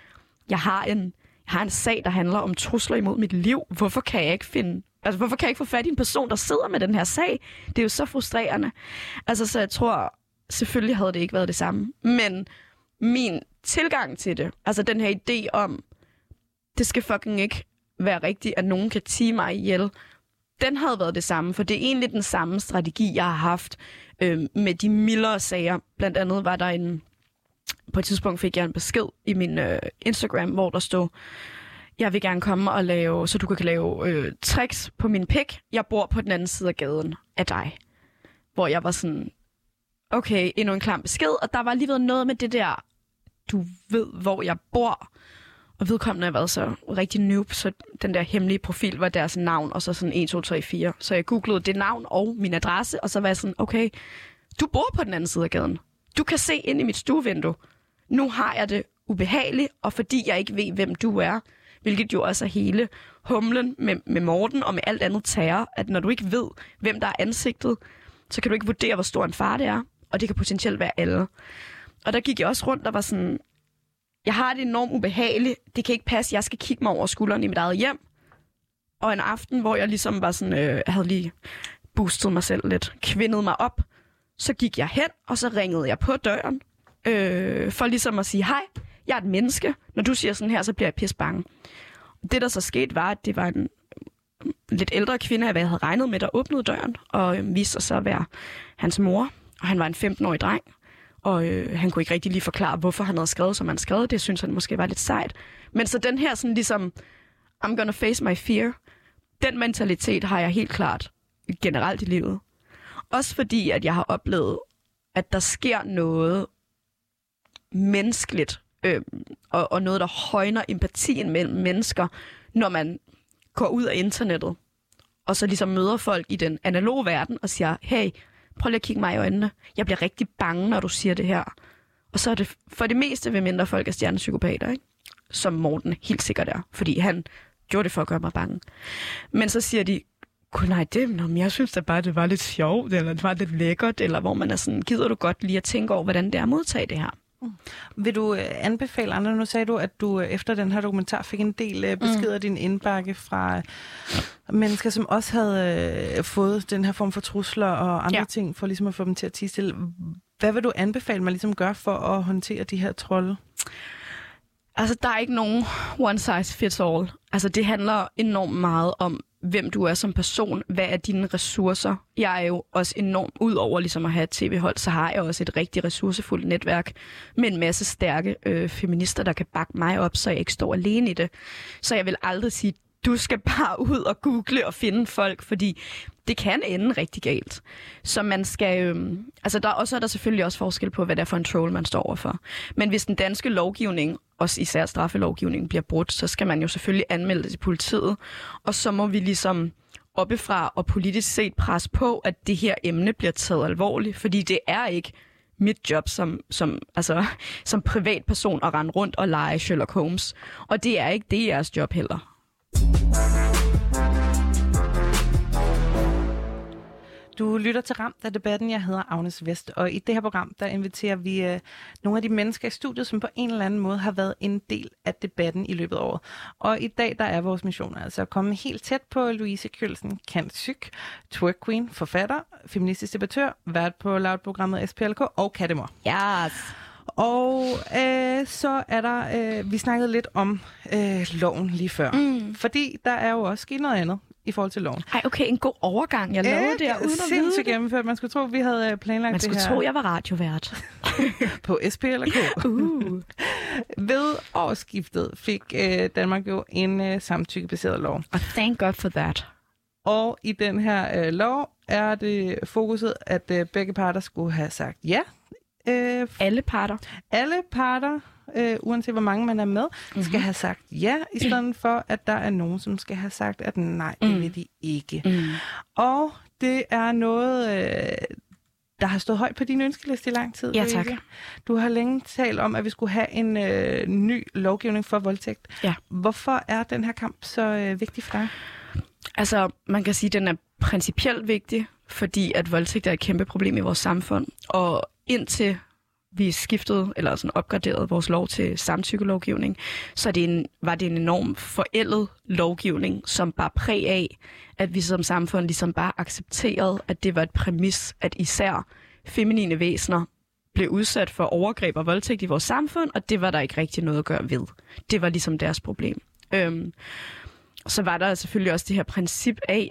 jeg har en sag, der handler om trusler imod mit liv. Hvorfor kan jeg ikke få fat i en person, der sidder med den her sag? Det er jo så frustrerende. Altså, så jeg tror, selvfølgelig havde det ikke været det samme. Men min tilgang til det, altså den her idé om, det skal fucking ikke være rigtigt, at nogen kan tie mig ihjel, den havde været det samme, for det er egentlig den samme strategi, jeg har haft med de mildere sager. Blandt andet var der på et tidspunkt fik jeg en besked i min Instagram, hvor der stod, jeg vil gerne komme og lave, så du kan lave tricks på min pik. Jeg bor på den anden side af gaden af dig. Hvor jeg var sådan, okay, endnu en klam besked, og der var alligevel noget med det der, du ved, hvor jeg bor, og vedkommende har været så rigtig noob, så den der hemmelige profil var deres navn, og så sådan 1, 2, 3, 4. Så jeg googlede det navn og min adresse, og så var jeg sådan, okay, du bor på den anden side af gaden. Du kan se ind i mit stuevindue. Nu har jeg det ubehageligt, og fordi jeg ikke ved, hvem du er, hvilket jo også er hele humlen med Morten og med alt andet terror, at når du ikke ved, hvem der er ansigtet, så kan du ikke vurdere, hvor stor en far det er, og det kan potentielt være alle. Og der gik jeg også rundt og var sådan, jeg har det enormt ubehageligt, det kan ikke passe, jeg skal kigge mig over skulderen i mit eget hjem. Og en aften, hvor jeg ligesom var sådan, havde lige boostet mig selv lidt, kvindet mig op, så gik jeg hen, og så ringede jeg på døren, for ligesom at sige, hej, jeg er et menneske, når du siger sådan her, så bliver jeg pisse bange. Det, der så skete, var, at det var en lidt ældre kvinde, jeg havde regnet med, der åbnede døren, og viste sig så at være hans mor, og han var en 15-årig dreng. Og han kunne ikke rigtig lige forklare, hvorfor han havde skrevet, som han skrev. Det synes han måske var lidt sejt. Men så den her sådan ligesom, I'm gonna face my fear, den mentalitet har jeg helt klart generelt i livet. Også fordi, at jeg har oplevet, at der sker noget menneskeligt, og noget, der højner empatien mellem mennesker, når man går ud af internettet, og så ligesom møder folk i den analoge verden og siger, hey, prøv lige at kigge mig i øjnene. Jeg bliver rigtig bange, når du siger det her. Og så er det for det meste ved mindre folk er stjernepsykopater, ikke? Som Morten helt sikkert er. Fordi han gjorde det for at gøre mig bange. Men så siger de, gud nej, jeg synes da bare, det var lidt sjovt, eller det var lidt lækkert, eller hvor man er sådan, gider du godt lige at tænke over, hvordan det er at modtage det her? Vil du anbefale andre? Nu sagde du, at du efter den her dokumentar fik en del beskeder af din indbakke fra mennesker, som også havde fået den her form for trusler og andre ting, for ligesom at få dem til at tie stille. Hvad vil du anbefale mig ligesom gøre for at håndtere de her trolde? Altså, der er ikke nogen one size fits all. Altså, det handler enormt meget om, hvem du er som person, hvad er dine ressourcer. Jeg er jo også enormt, udover ligesom at have et tv-hold, så har jeg også et rigtig ressourcefuldt netværk med en masse stærke feminister, der kan bakke mig op, så jeg ikke står alene i det. Så jeg vil aldrig sige, du skal bare ud og google og finde folk, fordi det kan ende rigtig galt. Så man skal, altså der, og så er der selvfølgelig også forskel på, hvad det er for en troll, man står overfor. Men hvis den danske lovgivning, også især straffelovgivningen, bliver brudt, så skal man jo selvfølgelig anmelde det til politiet. Og så må vi ligesom oppefra og politisk set presse på, at det her emne bliver taget alvorligt, fordi det er ikke mit job som privatperson at rende rundt og lege Sherlock Holmes. Og det er ikke det jeres job heller. Du lytter til Ramt af debatten. Jeg hedder Agnes Vest, og i det her program, der inviterer vi nogle af de mennesker i studiet, som på en eller anden måde har været en del af debatten i løbet af året. Og i dag, der er vores mission altså at komme helt tæt på Louise Kjølsen, kantsyk, twerk queen, forfatter, feministisk debattør, vært på Loud-programmet SPLK og kattemor. Yes! Og så er der, vi snakkede lidt om loven lige før, fordi der er jo også sket noget andet i forhold til loven. Ej, okay, en god overgang, jeg lavede det her, uden at vide det. Gennemført. Man skulle tro, vi havde planlagt det her. Man skulle tro, jeg var radiovært. På SPLK. Ved årsskiftet fik Danmark jo en samtykkebaseret lov. Og thank God for that. Og i den her lov er det fokuset, at begge parter skulle have sagt ja. Alle parter, uanset hvor mange man er med, skal have sagt ja, i stedet for, at der er nogen, som skal have sagt, at nej, det vil de ikke. Og det er noget, der har stået højt på din ønskeliste i lang tid. Ja, tak. Ikke? Du har længe talt om, at vi skulle have en ny lovgivning for voldtægt. Ja. Hvorfor er den her kamp så vigtig for dig? Altså, man kan sige, at den er principielt vigtig, fordi at voldtægt er et kæmpe problem i vores samfund, og indtil vi skiftede eller sådan opgraderede vores lov til samtykkelovgivning, så var det en enorm forældet lovgivning, som bare præg af, at vi som samfund ligesom bare accepterede, at det var et præmis, at især feminine væsener blev udsat for overgreb og voldtægt i vores samfund, og det var der ikke rigtig noget at gøre ved. Det var ligesom deres problem. Så var der selvfølgelig også det her princip af,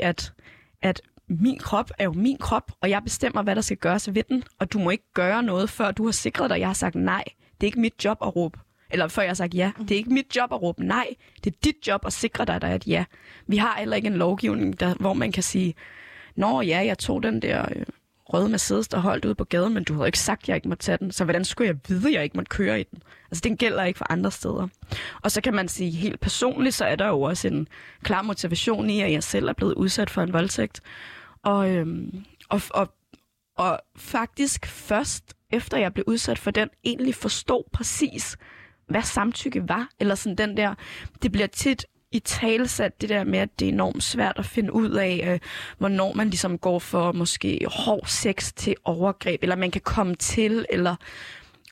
at min krop er jo min krop, og jeg bestemmer, hvad der skal gøres ved den, og du må ikke gøre noget, før du har sikret dig. Jeg har sagt nej, det er ikke mit job at råbe. Eller før jeg har sagt ja, det er ikke mit job at råbe nej, det er dit job at sikre dig, at der er et ja. Vi har heller ikke en lovgivning, hvor man kan sige, nå ja, jeg tog den der røde Mercedes, der holdt ude på gaden, men du havde ikke sagt, at jeg ikke måtte tage den, så hvordan skulle jeg vide, at jeg ikke måtte køre i den? Altså, den gælder ikke for andre steder. Og så kan man sige, helt personligt, så er der jo også en klar motivation i, at jeg selv er blevet udsat for en voldtægt. Og faktisk først efter jeg blev udsat for den, egentlig forstod præcis, hvad samtykke var, eller sådan den der, det bliver tit i talesat det der med, at det er enormt svært at finde ud af, hvornår man ligesom går for måske hård sex til overgreb, eller man kan komme til, eller...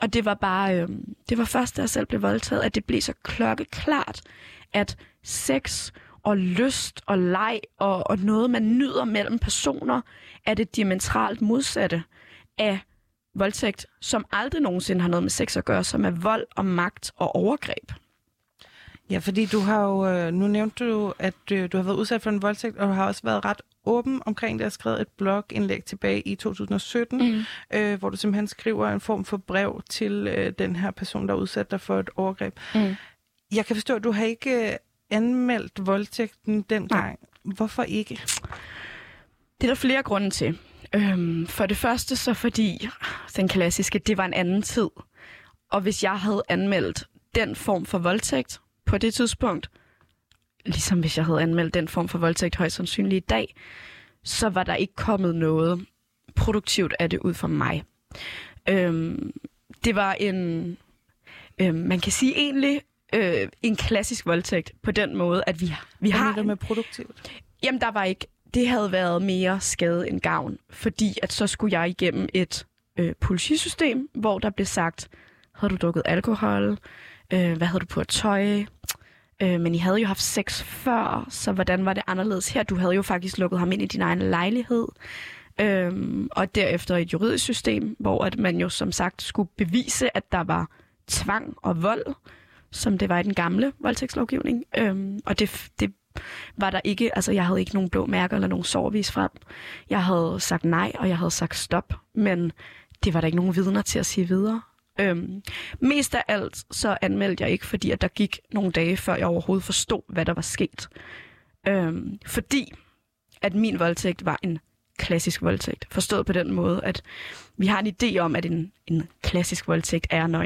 Og det var bare, det var først, da jeg selv blev voldtaget, at det blev så klokkeklart, at sex og lyst og leg og noget, man nyder mellem personer, er det diametralt modsatte af voldtægt, som aldrig nogensinde har noget med sex at gøre, som er vold og magt og overgreb. Ja, fordi du har jo, nu nævnte du, at du har været udsat for en voldtægt, og du har også været ret åben omkring det, og skrevet et blogindlæg tilbage i 2017, hvor du simpelthen skriver en form for brev til den her person, der udsat dig for et overgreb. Mm. Jeg kan forstå, at du har ikke anmeldt voldtægten dengang. Nej. Hvorfor ikke? Det er der flere grunde til. For det første så fordi, den klassiske, det var en anden tid. Og hvis jeg havde anmeldt den form for voldtægt på det tidspunkt, ligesom hvis jeg havde anmeldt den form for voldtægt højst sandsynligt i dag, så var der ikke kommet noget produktivt af det ud for mig. Det var en, man kan sige egentlig, en klassisk voldtægt på den måde, at vi har... Hvad er det med produktivt? Jamen der var ikke... Det havde været mere skade end gavn, fordi at så skulle jeg igennem et politisystem, hvor der blev sagt, havde du drukket alkohol, hvad havde du på at tøj, men I havde jo haft sex før, så hvordan var det anderledes her? Du havde jo faktisk lukket ham ind i din egen lejlighed, og derefter et juridisk system, hvor at man jo som sagt skulle bevise, at der var tvang og vold, som det var i den gamle voldtægtslovgivning, og det var der ikke, altså jeg havde ikke nogen blå mærker eller nogen sår at vise frem. Jeg havde sagt nej, og jeg havde sagt stop, men det var der ikke nogen vidner til at sige videre. Mest af alt så anmeldte jeg ikke, fordi at der gik nogle dage, før jeg overhovedet forstod, hvad der var sket. Fordi at min voldtægt var en klassisk voldtægt. Forstået på den måde, at vi har en idé om, at en klassisk voldtægt er, når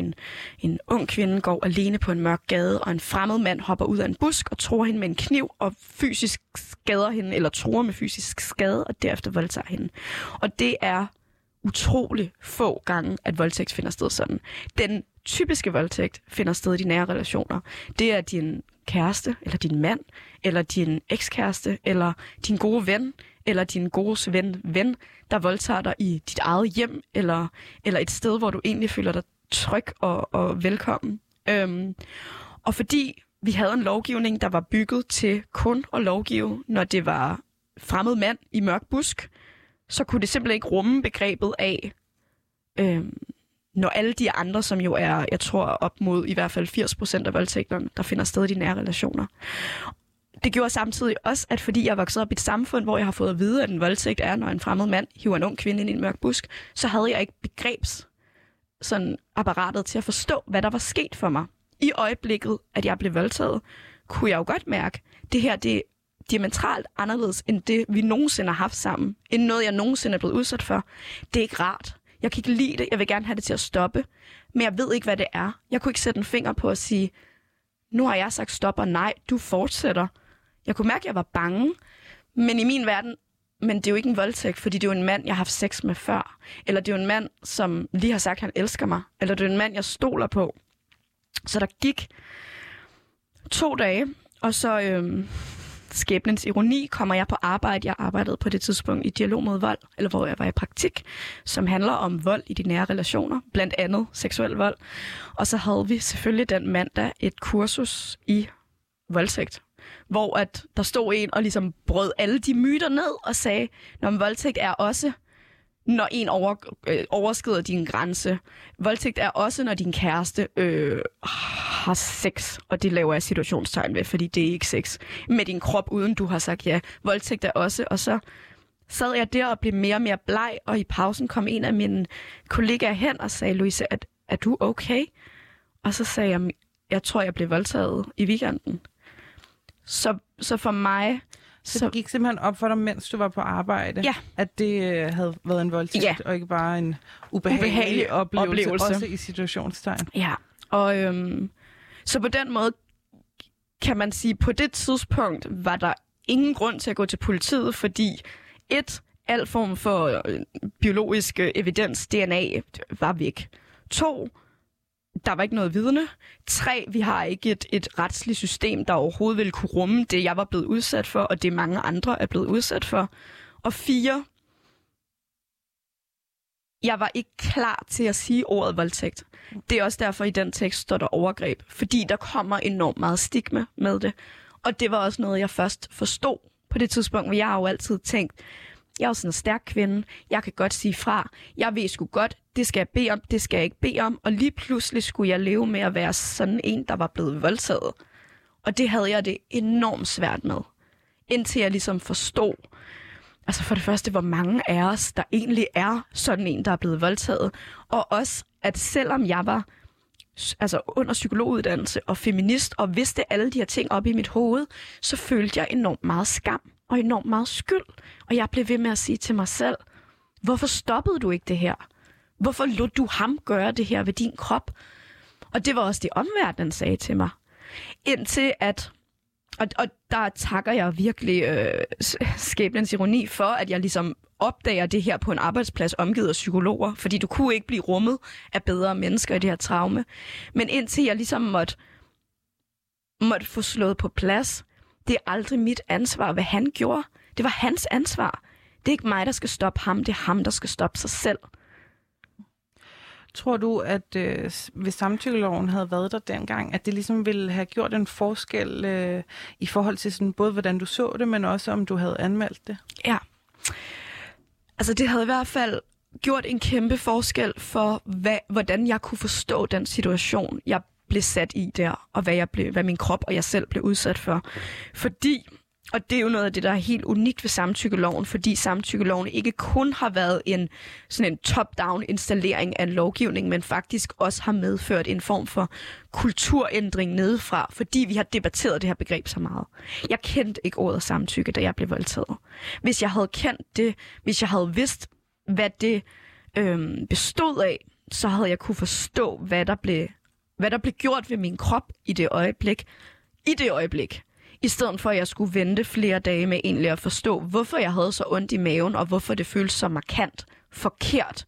en ung kvinde går alene på en mørk gade, og en fremmed mand hopper ud af en busk og truer hende med en kniv og fysisk skader hende, eller truer med fysisk skade, og derefter voldtager hende. Og det er utrolig få gange, at voldtægt finder sted sådan. Den typiske voldtægt finder sted i de nære relationer. Det er din kæreste, eller din mand, eller din ekskæreste, eller din gode ven, eller din godes ven, der voldtager dig i dit eget hjem, eller et sted, hvor du egentlig føler dig tryg og velkommen. Og fordi vi havde en lovgivning, der var bygget til kun at lovgive, når det var fremmed mand i mørk busk, så kunne det simpelthen ikke rumme begrebet af, når alle de andre, som jo er, jeg tror, op mod i hvert fald 80% af voldtægterne, der finder sted i de nære relationer. Det gjorde samtidig også, at fordi jeg voksede op i et samfund, hvor jeg har fået at vide, at en voldtægt er, når en fremmed mand hiver en ung kvinde ind i en mørk busk, så havde jeg ikke begrebsapparatet til at forstå, hvad der var sket for mig. I øjeblikket, at jeg blev voldtaget, kunne jeg jo godt mærke, at det her det er diametralt anderledes end det, vi nogensinde har haft sammen, end noget, jeg nogensinde er blevet udsat for. Det er ikke rart. Jeg kan ikke lide det. Jeg vil gerne have det til at stoppe. Men jeg ved ikke, hvad det er. Jeg kunne ikke sætte en finger på at sige, nu har jeg sagt stop, og nej, du fortsætter. Jeg kunne mærke, at jeg var bange, men i min verden, men det er jo ikke en voldtægt, fordi det er jo en mand, jeg har haft sex med før. Eller det er jo en mand, som lige har sagt, at han elsker mig. Eller det er en mand, jeg stoler på. Så der gik 2 dage, og så skæbnens ironi kommer jeg på arbejde. Jeg arbejdede på det tidspunkt i Dialog mod Vold, eller hvor jeg var i praktik, som handler om vold i de nære relationer, blandt andet seksuel vold. Og så havde vi selvfølgelig den mandag et kursus i voldtægt, hvor at der stod en og ligesom brød alle de myter ned og sagde, når voldtægt er også, når en overskrider din grænse. Voldtægt er også, når din kæreste har sex, og det laver jeg situationstegn ved, fordi det er ikke sex, med din krop, uden du har sagt ja. Voldtægt er også, og så sad jeg der og blev mere og mere bleg, og i pausen kom en af mine kollegaer hen og sagde, Louise, er du okay? Og så sagde jeg, jeg tror, jeg blev voldtaget i weekenden. Så for mig... Så det gik simpelthen op for dig, mens du var på arbejde, ja, at det havde været en voldtægt, ja, og ikke bare en ubehagelig oplevelse, også i situationstegn. Ja, og så på den måde kan man sige, på det tidspunkt var der ingen grund til at gå til politiet, fordi al form for biologisk evidens, DNA, var væk. 2, der var ikke noget vidne. 3, vi har ikke et retsligt system, der overhovedet ville kunne rumme det, jeg var blevet udsat for, og det mange andre er blevet udsat for. Og 4, jeg var ikke klar til at sige ordet voldtægt. Det er også derfor, i den tekst står der overgreb, fordi der kommer enormt meget stigma med det. Og det var også noget, jeg først forstod på det tidspunkt, hvor jeg har jo altid tænkt, jeg er sådan en stærk kvinde, jeg kan godt sige fra, jeg ved sgu godt, det skal jeg bede om, det skal jeg ikke bede om, og lige pludselig skulle jeg leve med at være sådan en, der var blevet voldtaget. Og det havde jeg det enormt svært med, indtil jeg ligesom forstod, altså for det første, hvor mange af os, der egentlig er sådan en, der er blevet voldtaget, og også, at selvom jeg var altså under psykologuddannelse og feminist, og vidste alle de her ting op i mit hoved, så følte jeg enormt meget skam og enormt meget skyld. Og jeg blev ved med at sige til mig selv, hvorfor stoppede du ikke det her? Hvorfor lod du ham gøre det her ved din krop? Og det var også det, omverdenen sagde til mig. Indtil at, og der takker jeg virkelig skæbnens ironi for, at jeg ligesom opdager det her på en arbejdsplads omgivet af psykologer, fordi du kunne ikke blive rummet af bedre mennesker i det her traume. Men indtil jeg ligesom måtte få slået på plads, det er aldrig mit ansvar, hvad han gjorde. Det var hans ansvar. Det er ikke mig, der skal stoppe ham. Det er ham, der skal stoppe sig selv. Tror du, at hvis samtykkeloven havde været der dengang, at det ligesom ville have gjort en forskel i forhold til sådan, både hvordan du så det, men også om du havde anmeldt det? Ja. Altså det havde i hvert fald gjort en kæmpe forskel for, hvordan jeg kunne forstå den situation, jeg blev sat i der, og hvad min krop og jeg selv blev udsat for. Fordi, og det er jo noget af det, der er helt unikt ved samtykkeloven, fordi samtykkeloven ikke kun har været sådan en top-down installering af en lovgivning, men faktisk også har medført en form for kulturændring nedefra, fordi vi har debatteret det her begreb så meget. Jeg kendte ikke ordet samtykke, da jeg blev voldtaget. Hvis jeg havde kendt det, hvis jeg havde vidst, hvad det bestod af, så havde jeg kunne forstå, hvad der blev gjort ved min krop i det øjeblik, i stedet for at jeg skulle vente flere dage med egentlig at forstå, hvorfor jeg havde så ondt i maven, og hvorfor det føltes så markant forkert.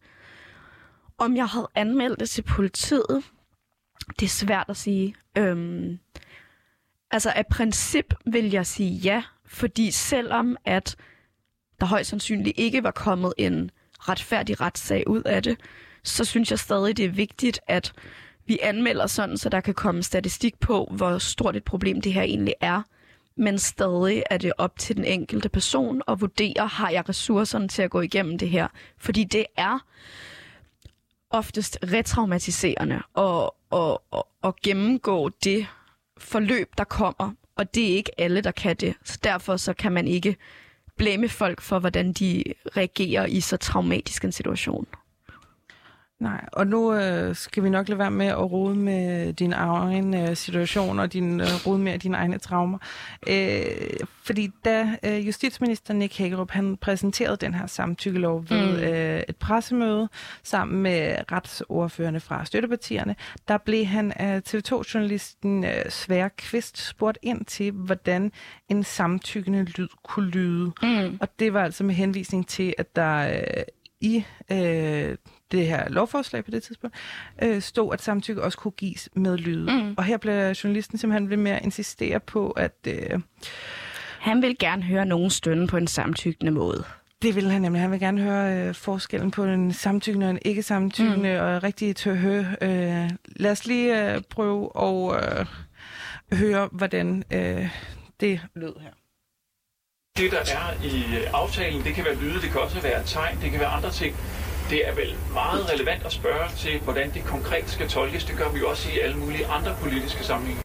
Om jeg havde anmeldt det til politiet, det er svært at sige. Altså af princip vil jeg sige ja, fordi selvom at der højst sandsynligt ikke var kommet en retfærdig retssag ud af det, så synes jeg stadig, det er vigtigt, at vi anmelder sådan, så der kan komme statistik på, hvor stort et problem det her egentlig er. Men stadig er det op til den enkelte person at vurdere, har jeg ressourcerne til at gå igennem det her? Fordi det er oftest retraumatiserende at gennemgå det forløb, der kommer. Og det er ikke alle, der kan det. Så derfor så kan man ikke blæme folk for, hvordan de reagerer i så traumatisk en situation. Nej, og nu skal vi nok lade være med at rode med din egen situation og rode med dine egne traumer. Fordi da justitsminister Nick Hækkerup, han præsenterede den her samtykkelov ved et pressemøde sammen med retsordførerne fra støttepartierne, der blev han af TV2-journalisten Svær Kvist spurgt ind til, hvordan en samtykkende lyd kunne lyde. Og det var altså med henvisning til, at der i det her lovforslag på det tidspunkt, stod, at samtykke også kunne gives med lyde. Og her blev journalisten simpelthen ved med at insistere på, at han vil gerne høre nogen stønne på en samtykkende måde. Det ville han nemlig. Han vil gerne høre forskellen på en samtykkende og en ikke-samtykkende, og rigtig til at høre. Lad os lige prøve at høre, hvordan det lød her. Det, der er i aftalen, det kan være lyde, det kan også være tegn, det kan være andre ting. Det er vel meget relevant at spørge til, hvordan det konkret skal tolkes. Det gør vi også i alle mulige andre politiske sammenhænge.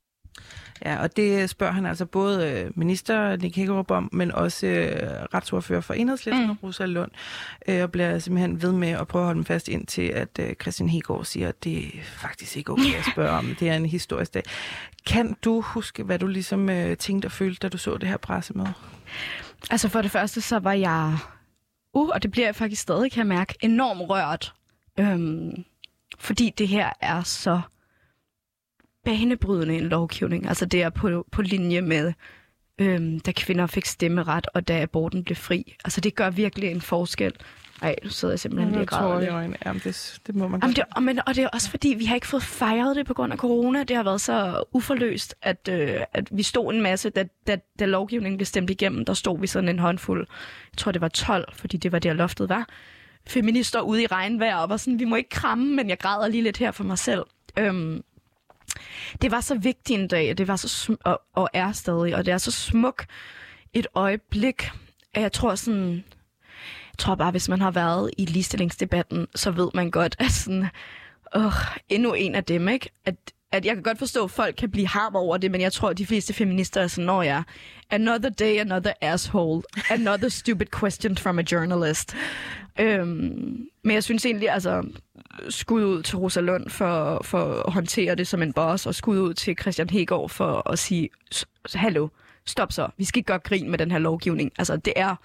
Ja, og det spørger han altså både minister Nick Hækkerup om, men også retsordfører for Enhedslisten, Rosa Lund, og bliver simpelthen ved med at prøve at holde dem fast indtil, at Kristian Hegaard siger, at det er faktisk ikke okay at spørge om. Det er en historisk dag. Kan du huske, hvad du ligesom tænkte og følte, da du så det her pressemøde? Altså for det første, så var jeg, og det bliver jeg faktisk stadig, kan jeg mærke, enormt rørt. Fordi det her er så banebrydende en lovgivning. Altså det er på linje med, da kvinder fik stemmeret, og da aborten blev fri. Altså det gør virkelig en forskel. Ej, nu sidder jeg simpelthen lige og græder. Jamen, det må man godt. Og det er også fordi, vi har ikke fået fejret det på grund af corona. Det har været så uforløst, at vi stod en masse, da lovgivningen blev stemt igennem, der stod vi sådan en håndfuld. Jeg tror, det var 12, fordi det var det, loftet var. Feminister ude i regnvejr og var sådan, vi må ikke kramme, men jeg græder lige lidt her for mig selv. Det var så vigtig en dag, det var så og er stadig, og det er så smuk et øjeblik, at jeg tror bare, hvis man har været i ligestillingsdebatten, så ved man godt, at sådan, endnu en af dem, ikke? At jeg kan godt forstå, at folk kan blive harm over det, men jeg tror, at de fleste feminister er sådan, når jeg another day, another asshole, another stupid question from a journalist. Men jeg synes egentlig, altså, skud ud til Rosa Lund for at håndtere det som en boss, og skud ud til Kristian Hegaard for at sige, hallo, stop så, vi skal ikke gøre grin med den her lovgivning. Altså, det er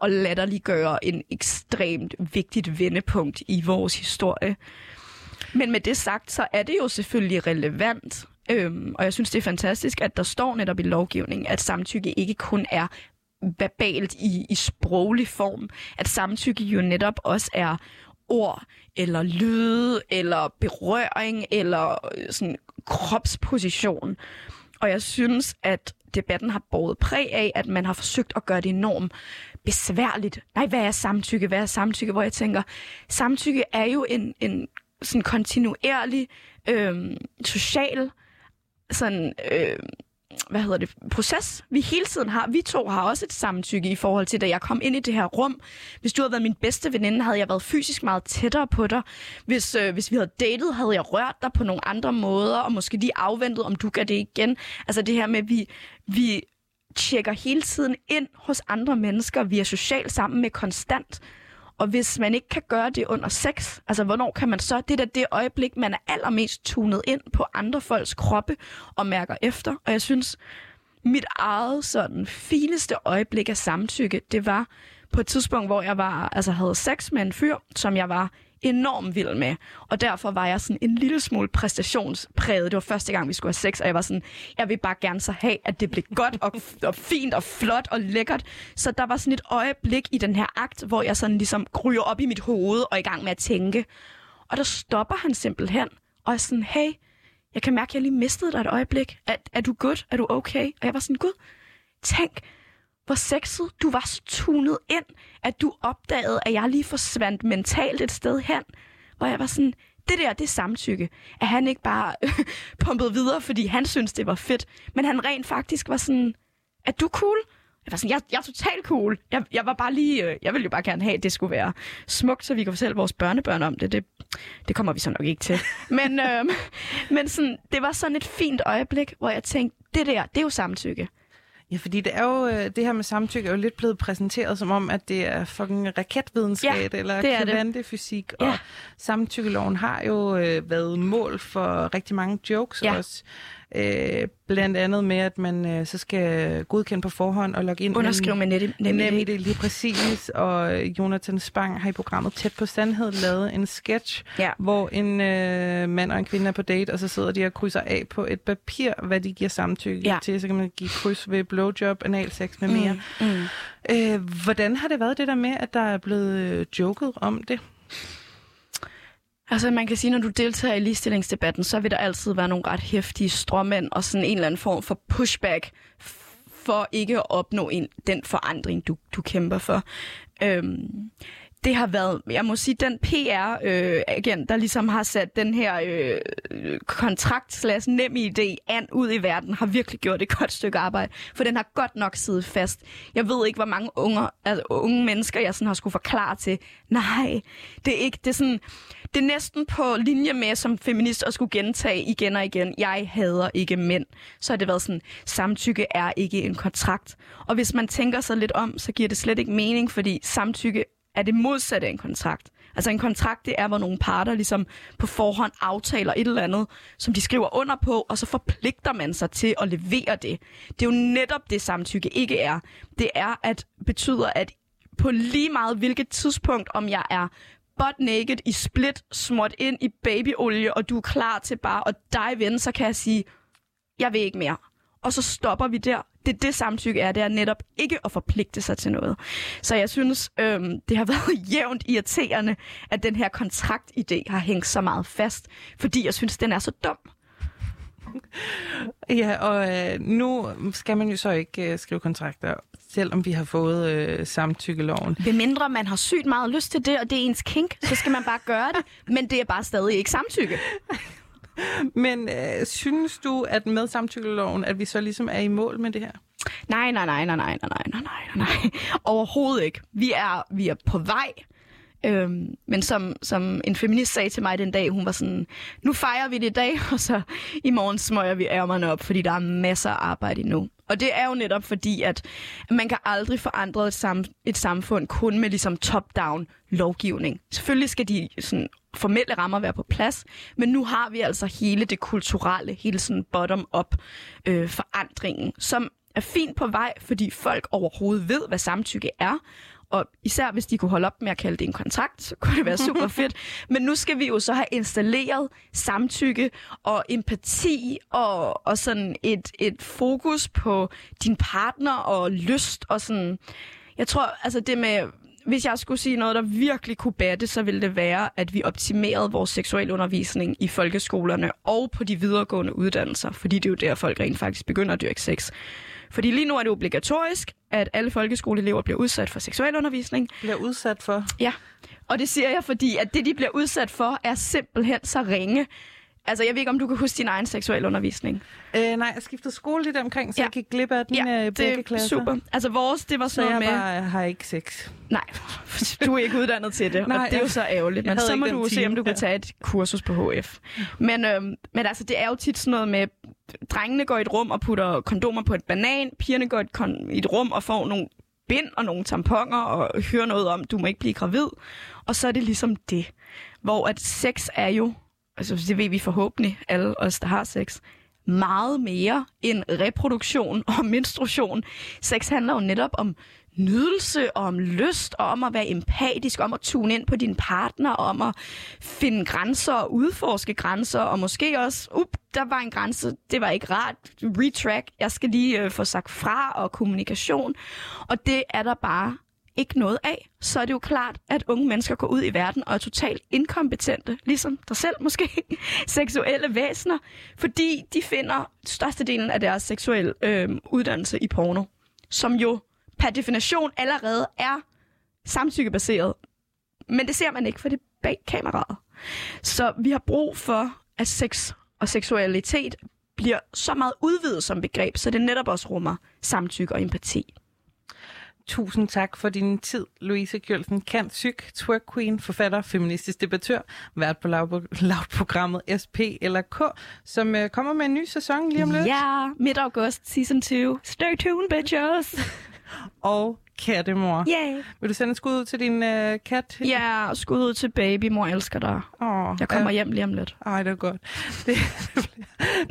og latterliggøre en ekstremt vigtigt vendepunkt i vores historie. Men med det sagt, så er det jo selvfølgelig relevant, og jeg synes, det er fantastisk, at der står netop i lovgivningen, at samtykke ikke kun er verbalt i sproglig form, at samtykke jo netop også er ord, eller lyde, eller berøring, eller sådan kropsposition. Og jeg synes, at debatten har båret præg af, at man har forsøgt at gøre det enormt besværligt. Nej, hvad er samtykke? Hvad er samtykke? Hvor jeg tænker, samtykke er jo en sådan kontinuerlig social sådan, proces, vi hele tiden har. Vi to har også et samtykke i forhold til, da jeg kom ind i det her rum. Hvis du havde været min bedste veninde, havde jeg været fysisk meget tættere på dig. Hvis vi havde datet, havde jeg rørt dig på nogle andre måder, og måske lige afventet, om du gør det igen. Altså det her med, at vi tjekker hele tiden ind hos andre mennesker, vi er socialt sammen med konstant. Og hvis man ikke kan gøre det under sex, altså hvornår kan man så? Det er det øjeblik, man er allermest tunet ind på andre folks kroppe og mærker efter. Og jeg synes, mit eget sådan fineste øjeblik af samtykke, det var på et tidspunkt, hvor jeg havde sex med en fyr, som jeg var enormt vild med. Og derfor var jeg sådan en lille smule præstationspræget. Det var første gang, vi skulle have sex, og jeg var sådan, jeg vil bare gerne så have, at det blev godt og fint og flot og lækkert. Så der var sådan et øjeblik i den her akt, hvor jeg sådan ligesom kryger op i mit hoved og er i gang med at tænke. Og der stopper han simpelthen og er sådan, hey, jeg kan mærke, at jeg lige mistede dig et øjeblik. Er du good? Er du okay? Og jeg var sådan, gud, tænk, hvor sexet du var så tunet ind, at du opdagede, at jeg lige forsvandt mentalt et sted hen, hvor jeg var sådan, det er samtykke. At han ikke bare pumpede videre, fordi han syntes, det var fedt, men han rent faktisk var sådan, er du cool? Jeg var sådan, jeg er totalt cool. Jeg var bare lige, jeg ville jo bare gerne have, at det skulle være smukt, så vi kan fortælle vores børnebørn om det. Det kommer vi så nok ikke til. Men sådan, det var sådan et fint øjeblik, hvor jeg tænkte, det er jo samtykke. Ja, fordi det er jo det her med samtykke er jo lidt blevet præsenteret som om, at det er fucking raketvidenskab, ja, eller kvantefysik, ja. Og samtykkeloven har jo været mål for rigtig mange jokes, ja. Også. Blandt andet med, at man så skal godkende på forhånd og logge ind. Underskrive med NemID, lige præcis. Og Jonathan Spang har i programmet Tæt på Sandhed lavet en sketch, ja. Hvor en mand og en kvinde er på date, og så sidder de og krydser af på et papir, hvad de giver samtykke, ja. Til. Så kan man give kryds ved blowjob, analsex med mere. Hvordan har det været det der med, at der er blevet joket om det? Altså man kan sige, når du deltager i ligestillingsdebatten, så vil der altid være nogle ret heftige stråmænd og sådan en eller anden form for pushback for ikke at opnå den forandring, du kæmper for. Det har været, jeg må sige, den PR-agent, der ligesom har sat den her kontrakt/NemID an ud i verden, har virkelig gjort et godt stykke arbejde, for den har godt nok siddet fast. Jeg ved ikke, hvor mange unge mennesker, jeg sådan har skulle forklare til, nej, det er ikke, det er sådan, det er næsten på linje med, som feminist at skulle gentage igen og igen, jeg hader ikke mænd. Så har det været sådan, samtykke er ikke en kontrakt. Og hvis man tænker sig lidt om, så giver det slet ikke mening, fordi samtykke er det modsatte af en kontrakt. Altså en kontrakt, det er, hvor nogle parter ligesom på forhånd aftaler et eller andet, som de skriver under på, og så forpligter man sig til at levere det. Det er jo netop det, samtykke ikke er. Det er, at betyder, at på lige meget hvilket tidspunkt, om jeg er butt naked i split, småt ind i babyolie, og du er klar til bare at dig ven, så kan jeg sige, jeg vil ikke mere. Og så stopper vi der. Det er det, samtykke er. Det er netop ikke at forpligte sig til noget. Så jeg synes, det har været jævnt irriterende, at den her kontraktidé har hængt så meget fast. Fordi jeg synes, den er så dum. Ja, og nu skal man jo så ikke skrive kontrakter, selvom vi har fået samtykkeloven. Ved mindre man har sygt meget lyst til det, og det er ens kink, så skal man bare gøre det. Men det er bare stadig ikke samtykke. Men synes du, at med samtykkeloven, at vi så ligesom er i mål med det her? Nej. Overhovedet ikke. Vi er på vej. Men som en feminist sagde til mig den dag, hun var sådan, nu fejrer vi det i dag, og så i morgen smøger vi ærmerne op, fordi der er masser af arbejde endnu. Og det er jo netop fordi, at man kan aldrig forandre et samfund kun med ligesom top-down lovgivning. Selvfølgelig skal de sådan formelle rammer være på plads, men nu har vi altså hele det kulturelle, hele sådan bottom-up forandringen, som er fint på vej, fordi folk overhovedet ved, hvad samtykke er. Og især hvis de kunne holde op med at kalde det en kontrakt, så kunne det være super fedt. Men nu skal vi jo så have installeret samtykke og empati og sådan et fokus på din partner og lyst og sådan. Jeg tror, altså det med, hvis jeg skulle sige noget, der virkelig kunne batte, så ville det være, at vi optimerede vores seksuelle undervisning i folkeskolerne og på de videregående uddannelser. Fordi det er jo der, folk rent faktisk begynder at dyrke sex. Fordi lige nu er det obligatorisk, at alle folkeskoleelever bliver udsat for seksualundervisning. Bliver udsat for? Ja, og det siger jeg, fordi at det, de bliver udsat for, er simpelthen så ringe. Altså, jeg ved ikke, om du kan huske din egen seksualundervisning. Nej, jeg skiftede skole lidt omkring, så jeg gik glip af den begge klasser. Super. Altså, vores, det var sådan så noget med... jeg har ikke sex. Nej, du er ikke uddannet til det, nej, og det er jo så ærgerligt. Men så må du se, om du kan tage et kursus på HF. Men altså, det er jo tit sådan noget med... Drengene går i et rum og putter kondomer på et banan. Pigerne går i et rum og får nogle bind og nogle tamponer og hører noget om, du må ikke blive gravid. Og så er det ligesom det, hvor at sex er jo, altså det ved vi forhåbentlig, alle os, der har sex, meget mere end reproduktion og menstruation. Sex handler jo netop om nydelse og om lyst og om at være empatisk, om at tune ind på din partner, om at finde grænser og udforske grænser, og måske også, der var en grænse, det var ikke rart, retrack, jeg skal lige få sagt fra, og kommunikation, og det er der bare ikke noget af. Så er det jo klart, at unge mennesker går ud i verden og er totalt inkompetente, ligesom dig selv måske, seksuelle væsener, fordi de finder størstedelen af deres seksuelle uddannelse i porno, som jo per definition allerede er samtykkebaseret. Men det ser man ikke, for det er bag kameraet. Så vi har brug for, at sex og seksualitet bliver så meget udvidet som begreb, så det netop også rummer samtykke og empati. Tusind tak for din tid, Louise Kjølsen, kant psyk, twerk queen, forfatter, feministisk debattør, vært på lavprogrammet SPLK, som kommer med en ny sæson lige om lidt. Ja, midt august, season 2. Stay tuned, bitches! Og kattemor. Yeah. Vil du sende et skud ud til din kat? Ja, yeah, skud ud til baby. Mor elsker dig. Jeg kommer hjem lige om lidt. Ej, det er godt.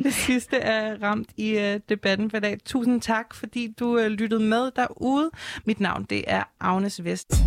Det sidste er ramt i debatten for i dag. Tusind tak, fordi du lyttede med derude. Mit navn, det er Agnes Vest.